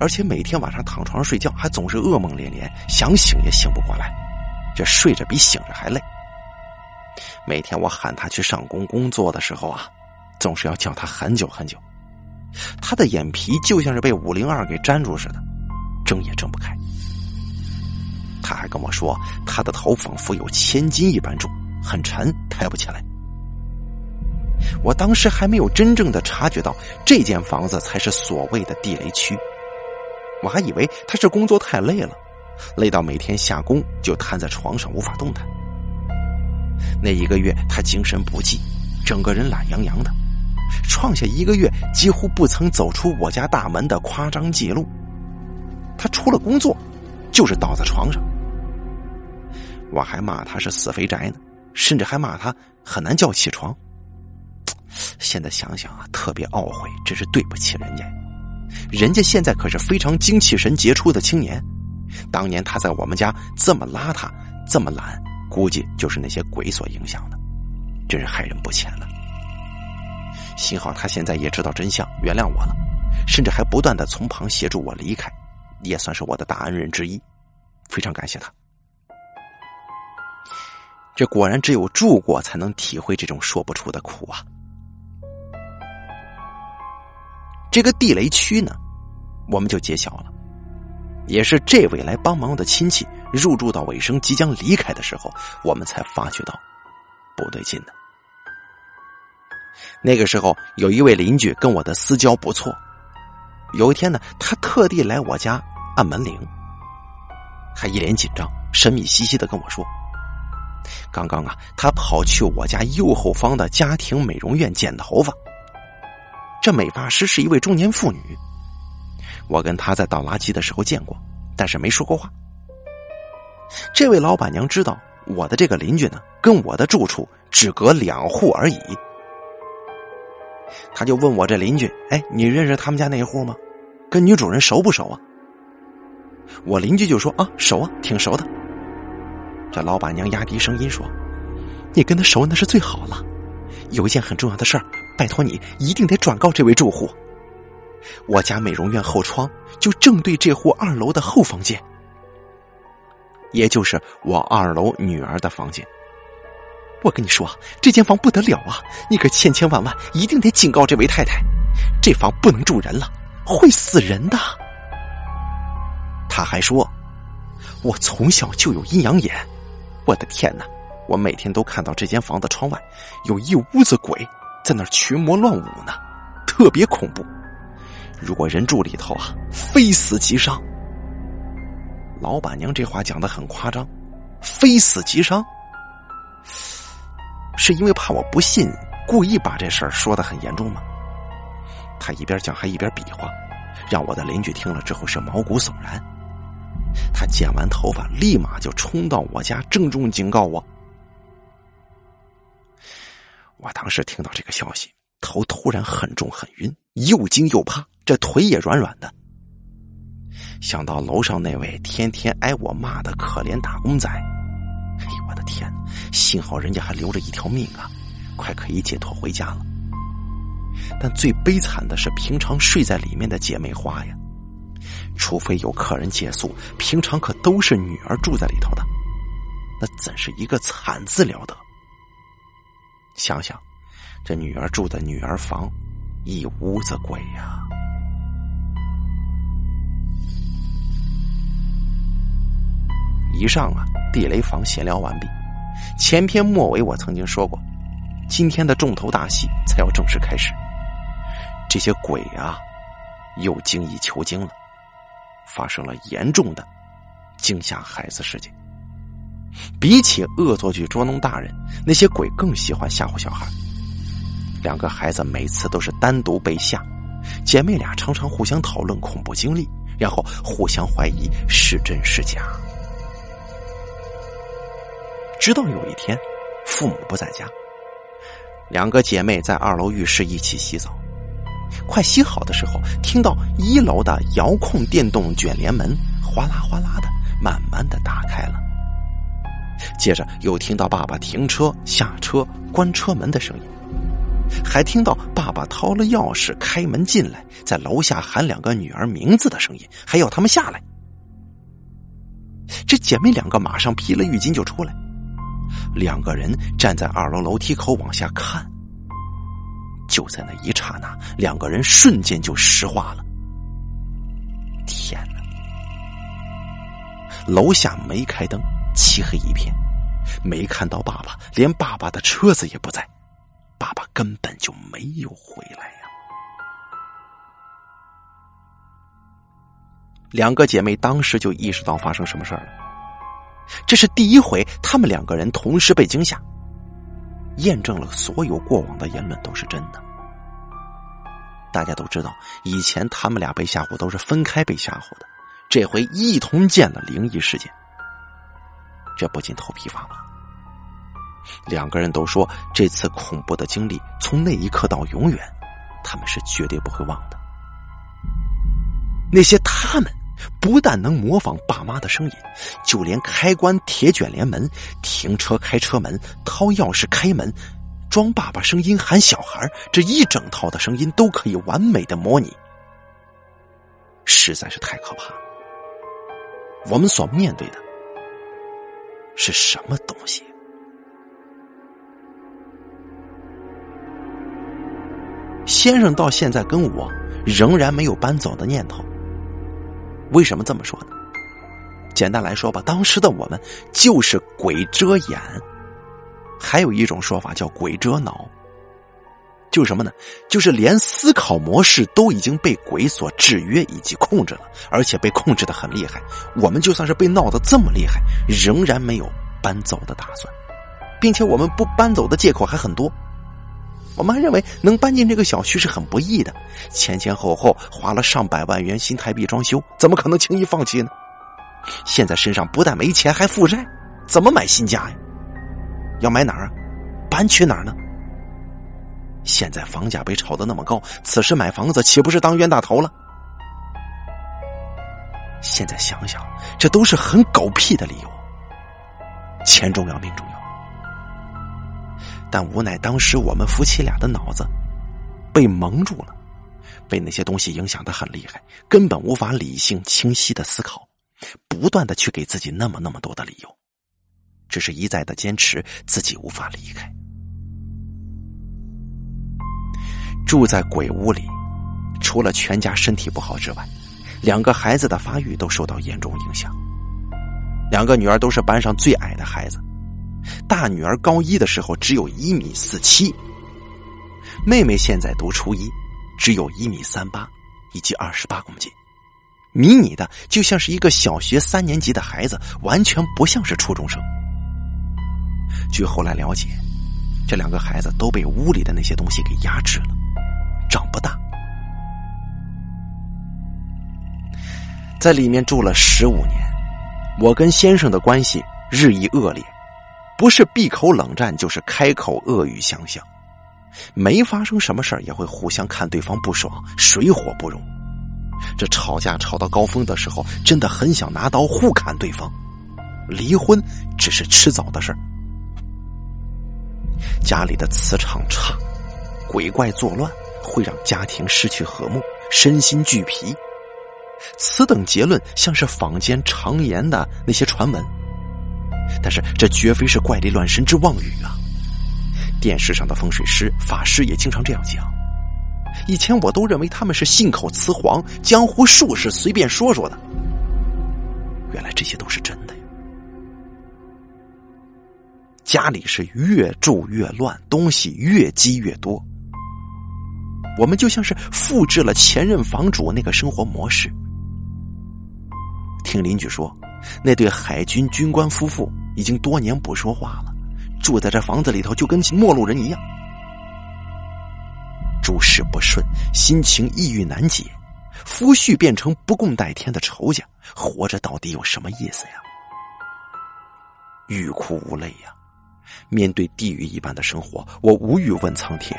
而且每天晚上躺床上睡觉还总是噩梦连连，想醒也醒不过来，这睡着比醒着还累。每天我喊他去上工工作的时候啊，总是要叫他很久很久，他的眼皮就像是被五零二给粘住似的，睁也睁不开。他还跟我说，他的头仿佛有千斤一般重，很沉，抬不起来。我当时还没有真正的察觉到这间房子才是所谓的地雷区，我还以为他是工作太累了，累到每天下工就瘫在床上无法动弹。那一个月他精神不济，整个人懒洋洋的，创下一个月几乎不曾走出我家大门的夸张记录。他除了工作就是倒在床上，我还骂他是死肥宅呢，甚至还骂他很难叫起床。现在想想啊，特别懊悔，真是对不起人家，人家现在可是非常精气神杰出的青年，当年他在我们家这么邋遢这么懒，估计就是那些鬼所影响的，真是害人不浅了。幸好他现在也知道真相，原谅我了，甚至还不断的从旁协助我离开，也算是我的大恩人之一，非常感谢他。这果然只有住过才能体会这种说不出的苦啊。这个地雷区呢，我们就揭晓了，也是这位来帮忙的亲戚入住到尾声即将离开的时候，我们才发觉到不对劲的。那个时候有一位邻居跟我的私交不错，有一天呢，他特地来我家按门铃，他一脸紧张，神秘兮兮的跟我说，刚刚啊，他跑去我家右后方的家庭美容院剪头发，这美发师是一位中年妇女，我跟他在倒垃圾的时候见过，但是没说过话。这位老板娘知道我的这个邻居呢，跟我的住处只隔两户而已，他就问我这邻居，哎，你认识他们家那一户吗？跟女主人熟不熟啊？我邻居就说啊，熟啊，挺熟的。这老板娘压低声音说，你跟他熟那是最好了。有一件很重要的事儿，拜托你一定得转告这位住户。我家美容院后窗就正对这户二楼的后房间，也就是我二楼女儿的房间。我跟你说，这间房不得了啊，你可千千万万一定得警告这位太太，这房不能住人了，会死人的。他还说，我从小就有阴阳眼，我的天哪，我每天都看到这间房的窗外有一屋子鬼在那儿群魔乱舞呢，特别恐怖，如果人住里头啊，非死即伤。老板娘这话讲得很夸张，非死即伤，是因为怕我不信，故意把这事儿说得很严重吗？他一边讲还一边比划，让我的邻居听了之后是毛骨悚然。他剪完头发立马就冲到我家，郑重警告我。我当时听到这个消息，头突然很重很晕，又惊又怕，这腿也软软的。想到楼上那位天天挨我骂的可怜打工仔，哎呦我的天哪，幸好人家还留着一条命啊，快可以解脱回家了。但最悲惨的是平常睡在里面的姐妹花呀，除非有客人借宿，平常可都是女儿住在里头的，那怎是一个惨字了得。想想这女儿住的女儿房，一屋子鬼呀。以上啊，地雷房闲聊完毕。前篇末尾我曾经说过，今天的重头大戏才要正式开始。这些鬼啊，又精益求精了，发生了严重的惊吓孩子事件。比起恶作剧捉弄大人，那些鬼更喜欢吓唬小孩。两个孩子每次都是单独被吓，姐妹俩常常互相讨论恐怖经历，然后互相怀疑是真是假。直到有一天，父母不在家，两个姐妹在二楼浴室一起洗澡，快洗好的时候，听到一楼的遥控电动卷帘门哗啦哗啦的慢慢的打开了，接着又听到爸爸停车、下车、关车门的声音，还听到爸爸掏了钥匙开门进来，在楼下喊两个女儿名字的声音，还要他们下来。这姐妹两个马上披了浴巾就出来，两个人站在二楼楼梯口往下看，就在那一刹那，两个人瞬间就石化了。天哪！楼下没开灯，漆黑一片，没看到爸爸，连爸爸的车子也不在，爸爸根本就没有回来呀、啊。两个姐妹当时就意识到发生什么事儿了。这是第一回他们两个人同时被惊吓，验证了所有过往的言论都是真的。大家都知道，以前他们俩被吓唬都是分开被吓唬的，这回一同见了灵异事件，这不禁头皮发麻。两个人都说，这次恐怖的经历从那一刻到永远，他们是绝对不会忘的。那些他们不但能模仿爸妈的声音，就连开关铁卷帘门、停车开车门、掏钥匙开门、装爸爸声音喊小孩，这一整套的声音都可以完美的模拟，实在是太可怕了。我们所面对的是什么东西？先生到现在跟我仍然没有搬走的念头。为什么这么说呢？简单来说吧，当时的我们就是鬼遮眼，还有一种说法叫鬼遮脑，就是什么呢？就是连思考模式都已经被鬼所制约以及控制了，而且被控制得很厉害。我们就算是被闹得这么厉害，仍然没有搬走的打算，并且我们不搬走的借口还很多。我们还认为能搬进这个小区是很不易的，前前后后花了上百万元新台币装修，怎么可能轻易放弃呢？现在身上不但没钱还负债，怎么买新家呀？要买哪儿啊？搬去哪儿呢？现在房价被炒得那么高，此时买房子岂不是当冤大头了？现在想想，这都是很狗屁的理由，钱重要命重要，但无奈当时我们夫妻俩的脑子被蒙住了，被那些东西影响得很厉害，根本无法理性清晰的思考，不断的去给自己那么那么多的理由，只是一再的坚持自己无法离开。住在鬼屋里，除了全家身体不好之外，两个孩子的发育都受到严重影响。两个女儿都是班上最矮的孩子，大女儿高一的时候只有一米四七，妹妹现在读初一，只有一米三八，以及二十八公斤，迷你的就像是一个小学三年级的孩子，完全不像是初中生。据后来了解，这两个孩子都被屋里的那些东西给压制了，长不大。在里面住了十五年，我跟先生的关系日益恶劣，不是闭口冷战，就是开口恶语相向，没发生什么事儿也会互相看对方不爽，水火不容。这吵架吵到高峰的时候，真的很想拿刀互砍对方，离婚只是迟早的事儿。家里的磁场差，鬼怪作乱，会让家庭失去和睦，身心俱疲。此等结论像是坊间常言的那些传闻，但是这绝非是怪力乱神之妄语啊！电视上的风水师、法师也经常这样讲。以前我都认为他们是信口雌黄，江湖术士随便说说的，原来这些都是真的呀。家里是越住越乱，东西越积越多，我们就像是复制了前任房主那个生活模式。听邻居说，那对海军军官夫妇已经多年不说话了，住在这房子里头就跟陌路人一样。诸事不顺，心情抑郁难解，夫婿变成不共戴天的仇家，活着到底有什么意思呀？欲哭无泪呀！面对地狱一般的生活，我无语问苍天，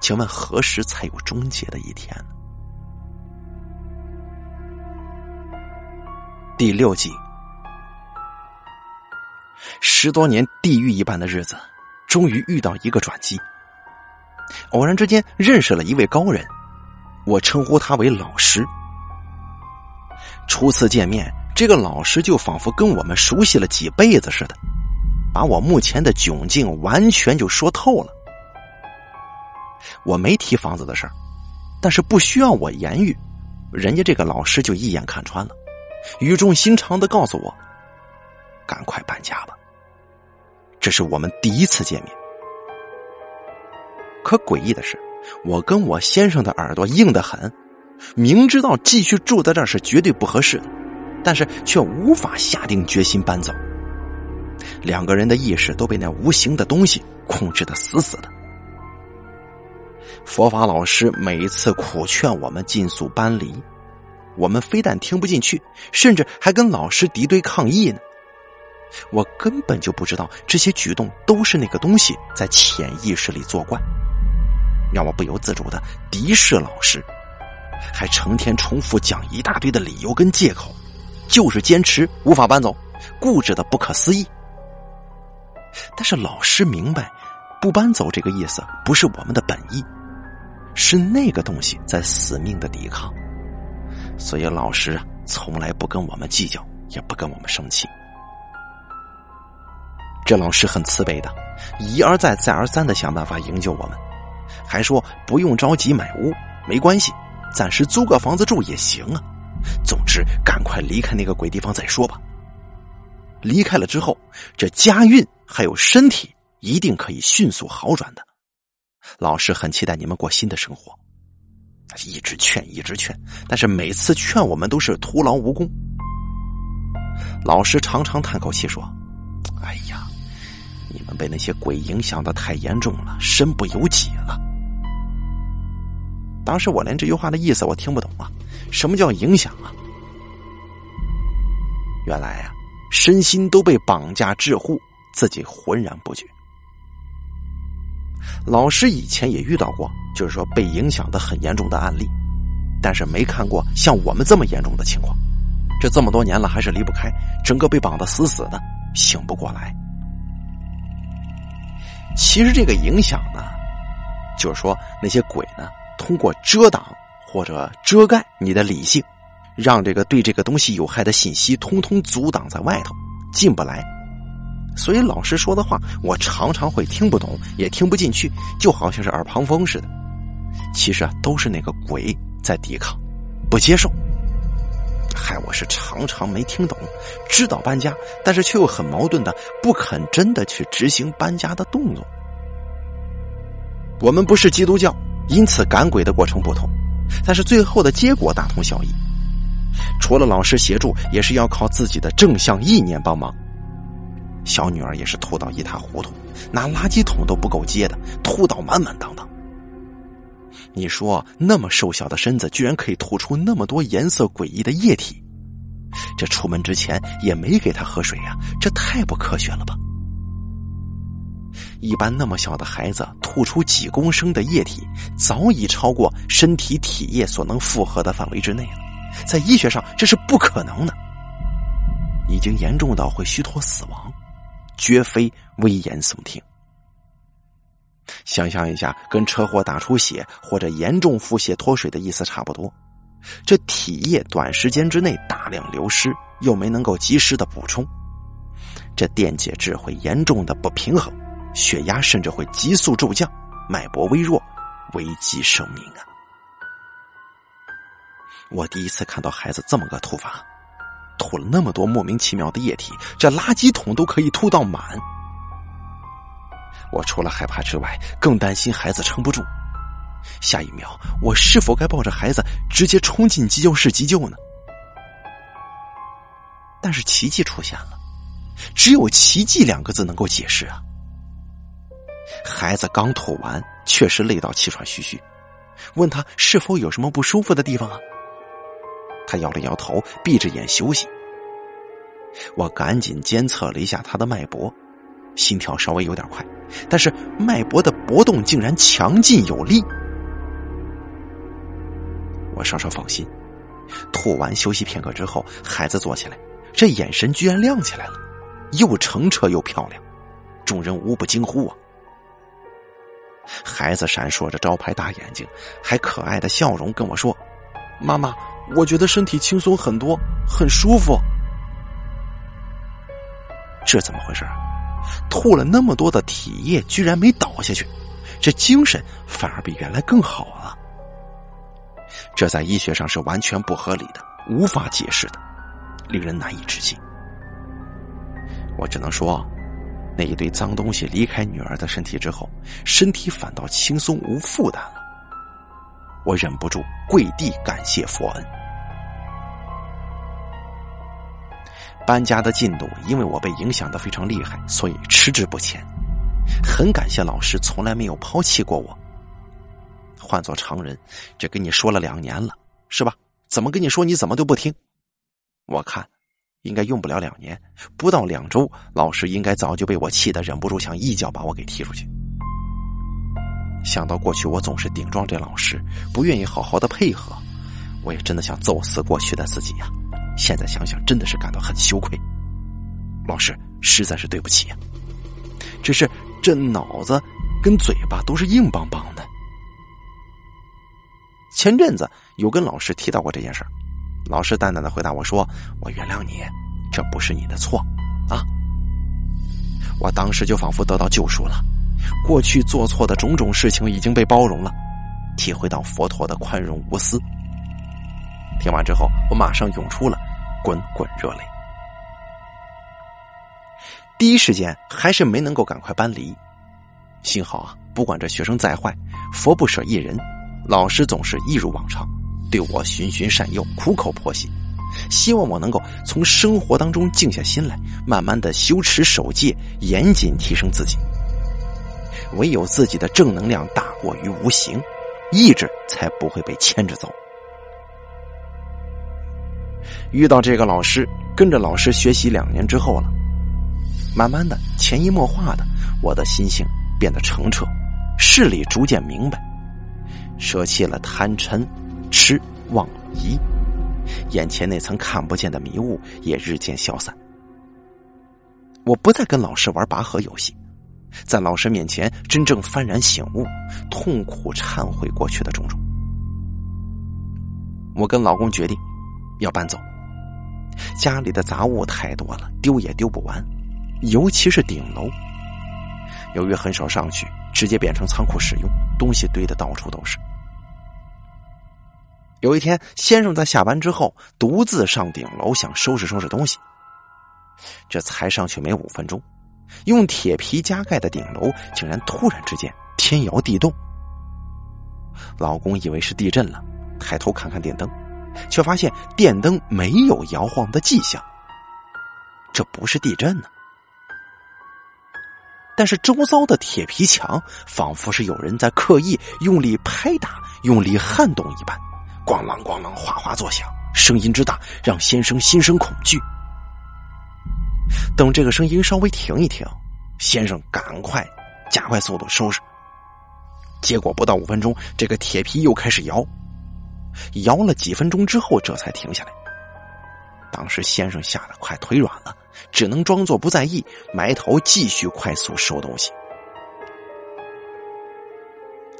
请问何时才有终结的一天呢？第六集，十多年地狱一般的日子，终于遇到一个转机。偶然之间认识了一位高人，我称呼他为老师。初次见面，这个老师就仿佛跟我们熟悉了几辈子似的，把我目前的窘境完全就说透了。我没提房子的事儿，但是不需要我言语，人家这个老师就一眼看穿了，语重心长地告诉我，赶快搬家吧。这是我们第一次见面。可诡异的是，我跟我先生的耳朵硬得很，明知道继续住在这儿是绝对不合适的，但是却无法下定决心搬走。两个人的意识都被那无形的东西控制得死死的。佛法老师每次苦劝我们尽速搬离，我们非但听不进去，甚至还跟老师敌对抗议呢。我根本就不知道这些举动都是那个东西在潜意识里作怪，让我不由自主的敌视老师，还成天重复讲一大堆的理由跟借口，就是坚持无法搬走，固执的不可思议。但是老师明白，不搬走这个意思不是我们的本意，是那个东西在死命的抵抗，所以老师啊，从来不跟我们计较，也不跟我们生气。这老师很慈悲的，一而再再而三的想办法营救我们，还说不用着急买屋，没关系，暂时租个房子住也行啊，总之赶快离开那个鬼地方再说吧。离开了之后，这家运还有身体一定可以迅速好转的，老师很期待你们过新的生活。一直劝一直劝，但是每次劝我们都是徒劳无功。老师常常叹口气说，哎呀，你们被那些鬼影响得太严重了，身不由己了。当时我连这句话的意思我听不懂啊，什么叫影响啊？原来啊，身心都被绑架桎梏，自己浑然不觉。老师以前也遇到过，就是说被影响的很严重的案例，但是没看过像我们这么严重的情况。这这么多年了还是离不开，整个被绑得死死的，醒不过来。其实这个影响呢，就是说那些鬼呢，通过遮挡或者遮盖你的理性，让这个对这个东西有害的信息通通阻挡在外头，进不来。所以老师说的话我常常会听不懂，也听不进去，就好像是耳旁风似的。其实啊，都是那个鬼在抵抗，不接受。嗨，我是常常没听懂，知道搬家，但是却又很矛盾的不肯真的去执行搬家的动作。我们不是基督教，因此赶鬼的过程不同，但是最后的结果大同小异。除了老师协助，也是要靠自己的正向意念帮忙。小女儿也是吐到一塌糊涂，拿垃圾桶都不够接的，吐到满满当当。你说那么瘦小的身子居然可以吐出那么多颜色诡异的液体，这出门之前也没给她喝水呀、啊，这太不科学了吧。一般那么小的孩子吐出几公升的液体，早已超过身体体液所能负荷的范围之内了，在医学上这是不可能的，已经严重到会虚脱死亡，绝非危言耸听。想象一下，跟车祸打出血或者严重腹泻脱水的意思差不多，这体液短时间之内大量流失，又没能够及时的补充，这电解质会严重的不平衡，血压甚至会急速骤降，脉搏微弱，危及生命啊。我第一次看到孩子这么个吐法，吐了那么多莫名其妙的液体，这垃圾桶都可以吐到满。我除了害怕之外，更担心孩子撑不住。下一秒，我是否该抱着孩子直接冲进急救室急救呢？但是奇迹出现了，只有奇迹两个字能够解释啊。孩子刚吐完，确实累到气喘吁吁，问他是否有什么不舒服的地方啊？他摇了摇头，闭着眼休息。我赶紧监测了一下他的脉搏，心跳稍微有点快，但是脉搏的搏动竟然强劲有力。我稍稍放心，吐完休息片刻之后，孩子坐起来，这眼神居然亮起来了，又澄澈又漂亮，众人无不惊呼啊。孩子闪烁着招牌大眼睛，还可爱的笑容跟我说，妈妈，我觉得身体轻松很多，很舒服。这怎么回事啊？吐了那么多的体液居然没倒下去，这精神反而比原来更好了。这在医学上是完全不合理的，无法解释的，令人难以置信。我只能说，那一堆脏东西离开女儿的身体之后，身体反倒轻松无负担了。我忍不住跪地感谢佛恩。搬家的进度因为我被影响得非常厉害，所以迟滞不前，很感谢老师从来没有抛弃过我。换做常人，这跟你说了两年了是吧，怎么跟你说你怎么就不听，我看应该用不了两年，不到两周，老师应该早就被我气得忍不住想一脚把我给踢出去。想到过去我总是顶撞这老师，不愿意好好的配合，我也真的想揍死过去的自己呀、啊！现在想想真的是感到很羞愧，老师实在是对不起呀、啊！只是这脑子跟嘴巴都是硬邦邦的。前阵子有跟老师提到过这件事，老师淡淡的回答我说，我原谅你，这不是你的错啊！我当时就仿佛得到救赎了，过去做错的种种事情已经被包容了，体会到佛陀的宽容无私。听完之后，我马上涌出了滚滚热泪。第一时间还是没能够赶快搬离，幸好啊，不管这学生再坏，佛不舍一人，老师总是一如往常对我循循善诱，苦口婆心，希望我能够从生活当中静下心来，慢慢的修持守戒，严谨提升自己。唯有自己的正能量大过于无形，意志才不会被牵着走。遇到这个老师，跟着老师学习两年之后了，慢慢的潜移默化的，我的心性变得澄澈，事理逐渐明白，舍弃了贪嗔痴妄疑，眼前那层看不见的迷雾也日渐消散。我不再跟老师玩拔河游戏，在老师面前真正幡然醒悟，痛苦忏悔过去的种种。我跟老公决定要搬走，家里的杂物太多了，丢也丢不完，尤其是顶楼，由于很少上去，直接变成仓库使用，东西堆得到处都是。有一天，先生在下班之后独自上顶楼，想收拾收拾东西。这才上去没五分钟，用铁皮加盖的顶楼竟然突然之间天摇地动。老公以为是地震了，抬头看看电灯，却发现电灯没有摇晃的迹象，这不是地震呢、啊。但是周遭的铁皮墙仿佛是有人在刻意用力拍打、用力撼动一般，咣啷咣啷哗哗作响，声音之大让先生心生恐惧。等这个声音稍微停一停，先生赶快加快速度收拾。结果不到五分钟，这个铁皮又开始摇，摇了几分钟之后这才停下来。当时先生吓得快腿软了，只能装作不在意，埋头继续快速收东西。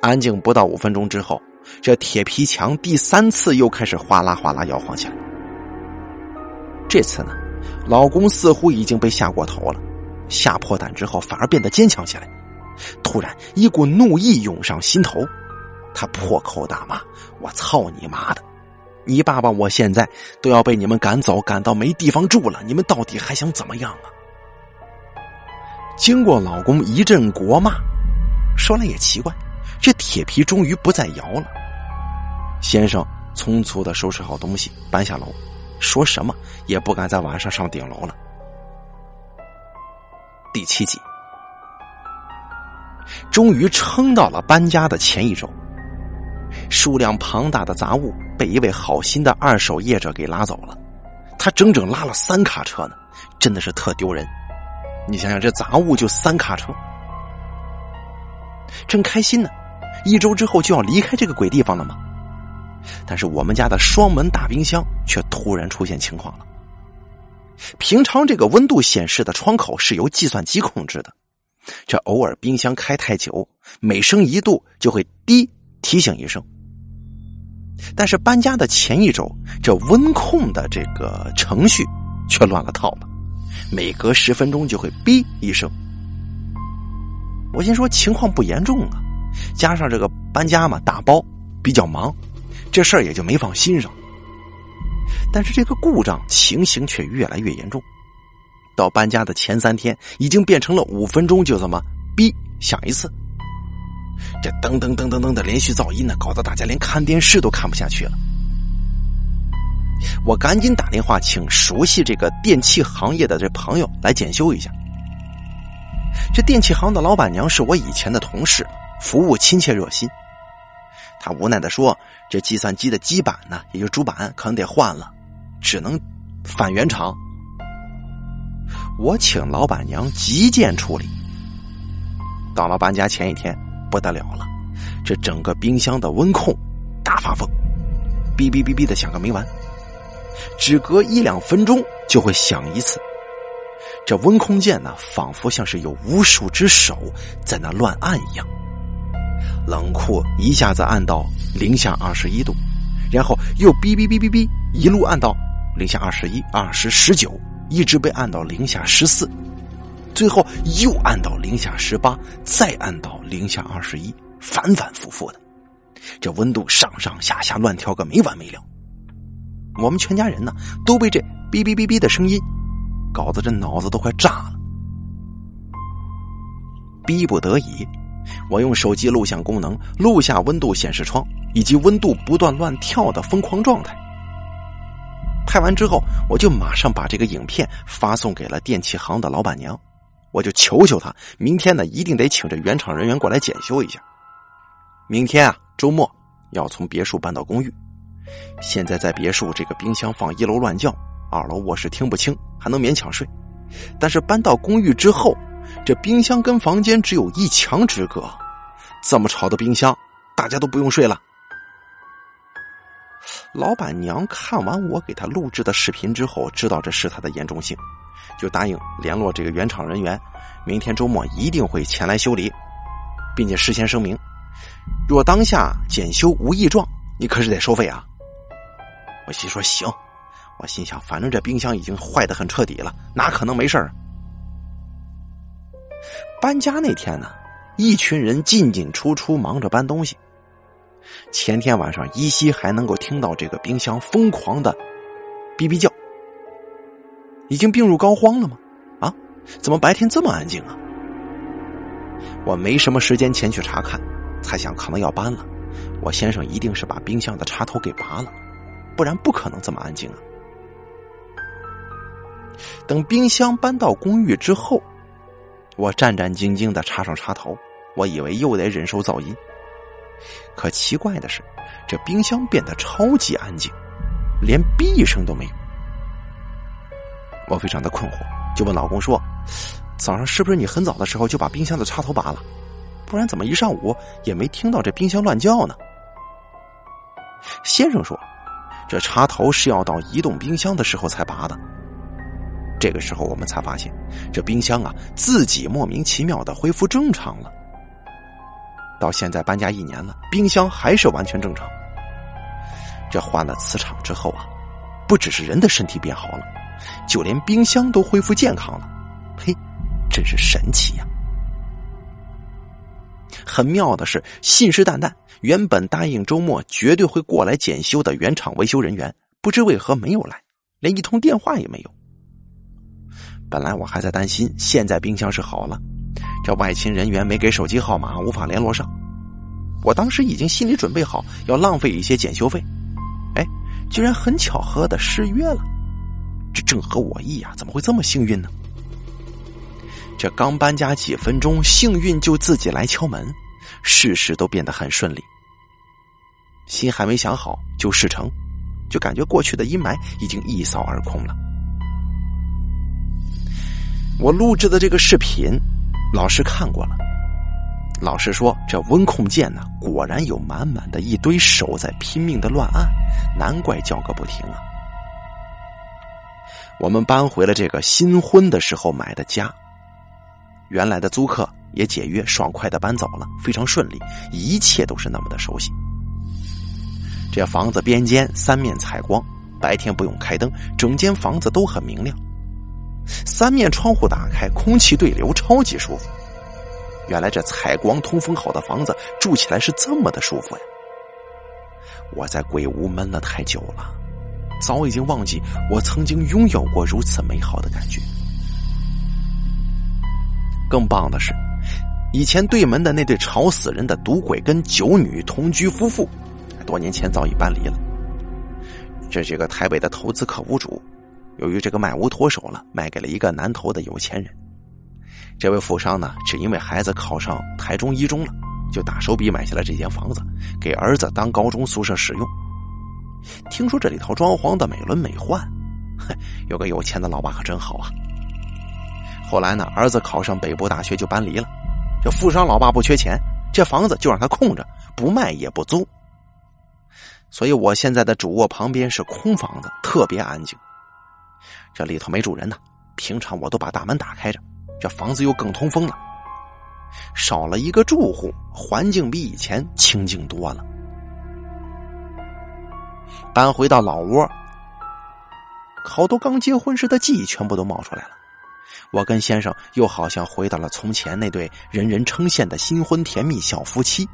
安静不到五分钟之后，这铁皮墙第三次又开始哗啦哗啦摇晃起来。这次呢，老公似乎已经被吓过头了，吓破胆之后反而变得坚强起来。突然一股怒意涌上心头，他破口大骂：我操你妈的，你爸爸我现在都要被你们赶走，赶到没地方住了，你们到底还想怎么样啊？经过老公一阵国骂，说来也奇怪，这铁皮终于不再摇了。先生匆促地收拾好东西搬下楼，说什么也不敢在晚上上顶楼了。第七集，终于撑到了搬家的前一周，数量庞大的杂物被一位好心的二手业者给拉走了，他整整拉了三卡车呢，真的是特丢人。你想想，这杂物就三卡车。正开心呢，一周之后就要离开这个鬼地方了吗？但是我们家的双门大冰箱却突然出现情况了。平常这个温度显示的窗口是由计算机控制的，这偶尔冰箱开太久，每升一度就会滴提醒一声。但是搬家的前一周，这温控的这个程序却乱了套了，每隔十分钟就会哔一声。我先说情况不严重啊，加上这个搬家嘛，打包比较忙，这事儿也就没放心上。但是这个故障情形却越来越严重，到搬家的前三天已经变成了五分钟就这么哔响一次，这噔噔噔噔噔的连续噪音呢，搞得大家连看电视都看不下去了。我赶紧打电话请熟悉这个电器行业的这朋友来检修一下。这电器行的老板娘是我以前的同事，服务亲切热心。他无奈地说，这计算机的基板呢，也就是主板，可能得换了，只能返原厂。我请老板娘急件处理。到了搬家前一天，不得了了，这整个冰箱的温控大发疯，哔哔哔哔的响个没完，只隔一两分钟就会响一次。这温控键呢，仿佛像是有无数只手在那乱按一样。冷库一下子按到零下二十一度，然后又哔哔哔哔哔一路按到零下二十一、二十、十九，一直被按到零下十四，最后又按到零下十八，再按到零下二十一，反反复复的，这温度上上下下乱跳个没完没了。我们全家人呢，都被这哔哔哔哔的声音搞得这脑子都快炸了。逼不得已，我用手机录像功能录下温度显示窗以及温度不断乱跳的疯狂状态。拍完之后，我就马上把这个影片发送给了电器行的老板娘，我就求求她，明天呢一定得请这原厂人员过来检修一下。明天啊，周末要从别墅搬到公寓，现在在别墅这个冰箱放一楼乱叫，二楼卧室听不清，还能勉强睡。但是搬到公寓之后，这冰箱跟房间只有一墙之隔，这么吵的冰箱，大家都不用睡了。老板娘看完我给她录制的视频之后，知道这是她的严重性，就答应联络这个原厂人员，明天周末一定会前来修理，并且事先声明，若当下检修无异状，你可是得收费啊。我心说行，我心想反正这冰箱已经坏得很彻底了，哪可能没事儿。搬家那天呢，一群人进进出出忙着搬东西。前天晚上依稀还能够听到这个冰箱疯狂的哔哔叫。已经病入膏肓了吗？啊，怎么白天这么安静啊？我没什么时间前去查看，猜想可能要搬了，我先生一定是把冰箱的插头给拔了，不然不可能这么安静啊。等冰箱搬到公寓之后，我战战兢兢地插上插头，我以为又得忍受噪音。可奇怪的是，这冰箱变得超级安静，连哔一声都没有。我非常的困惑，就问老公说，早上是不是你很早的时候就把冰箱的插头拔了？不然怎么一上午也没听到这冰箱乱叫呢？先生说，这插头是要到移动冰箱的时候才拔的。这个时候我们才发现，这冰箱啊自己莫名其妙的恢复正常了。到现在搬家一年了，冰箱还是完全正常。这换了磁场之后啊，不只是人的身体变好了，就连冰箱都恢复健康了。嘿，真是神奇呀！很妙的是，信誓旦旦原本答应周末绝对会过来检修的原厂维修人员，不知为何没有来，连一通电话也没有。本来我还在担心，现在冰箱是好了，这外勤人员没给手机号码，无法联络上。我当时已经心里准备好要浪费一些检修费，哎，居然很巧合的失约了，这正合我意啊，怎么会这么幸运呢？这刚搬家几分钟，幸运就自己来敲门，事事都变得很顺利。心还没想好就事成，就感觉过去的阴霾已经一扫而空了。我录制的这个视频，老师看过了。老师说，这温控键呢，果然有满满的一堆手在拼命的乱按，难怪叫个不停啊。我们搬回了这个新婚的时候买的家，原来的租客也解约，爽快的搬走了，非常顺利，一切都是那么的熟悉。这房子边间三面采光，白天不用开灯，整间房子都很明亮。三面窗户打开，空气对流，超级舒服。原来这采光通风好的房子住起来是这么的舒服呀！我在鬼屋闷了太久了，早已经忘记我曾经拥有过如此美好的感觉。更棒的是，以前对门的那对吵死人的赌鬼跟酒女同居夫妇，多年前早已搬离了。这是一个台北的投资客屋主，由于这个卖屋脱手了，卖给了一个南投的有钱人。这位富商呢，是因为孩子考上台中一中了，就打手笔买下了这间房子，给儿子当高中宿舍使用。听说这里头装潢的美轮美奂，有个有钱的老爸可真好啊。后来呢，儿子考上北部大学就搬离了。这富商老爸不缺钱，这房子就让他空着，不卖也不租。所以我现在的主卧旁边是空房子，特别安静。这里头没主人呢，平常我都把大门打开着，这房子又更通风了，少了一个住户，环境比以前清静多了。搬回到老窝，好多刚结婚时的记忆全部都冒出来了。我跟先生又好像回到了从前那对人人称羡的新婚甜蜜小夫妻。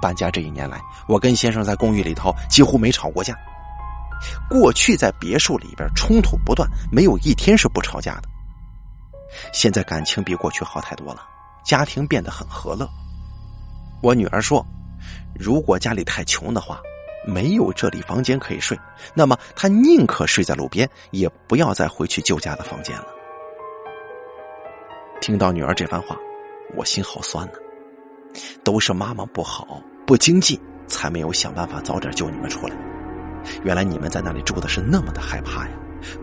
搬家这一年来，我跟先生在公寓里头几乎没吵过架。过去在别墅里边冲突不断，没有一天是不吵架的。现在感情比过去好太多了，家庭变得很和乐。我女儿说，如果家里太穷的话，没有这里房间可以睡，那么她宁可睡在路边，也不要再回去旧家的房间了。听到女儿这番话，我心好酸呢、啊。都是妈妈不好，不经济，才没有想办法早点救你们出来。原来你们在那里住的是那么的害怕呀，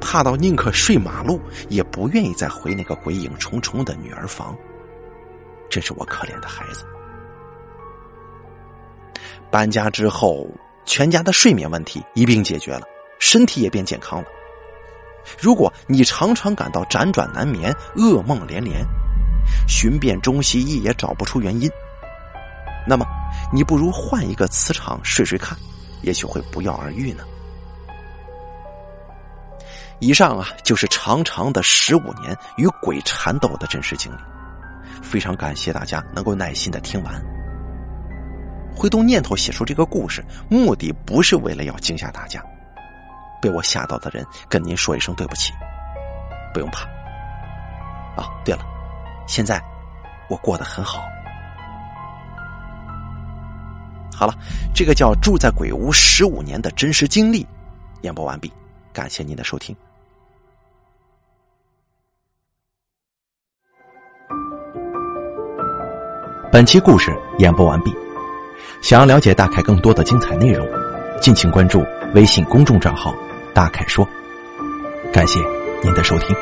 怕到宁可睡马路，也不愿意再回那个鬼影重重的女儿房。真是我可怜的孩子。搬家之后，全家的睡眠问题一并解决了，身体也变健康了。如果你常常感到辗转难眠、噩梦连连，寻遍中西医也找不出原因，那么你不如换一个磁场睡睡看，也许会不药而愈呢。以上啊，就是长长的十五年与鬼缠斗的真实经历，非常感谢大家能够耐心的听完。挥动念头写出这个故事，目的不是为了要惊吓大家，被我吓到的人跟您说一声对不起，不用怕。啊，对了，现在我过得很好。好了，这个叫住在鬼屋十五年的真实经历演播完毕，感谢您的收听。本期故事演播完毕，想要了解大凯更多的精彩内容，敬请关注微信公众账号大凯说。感谢您的收听。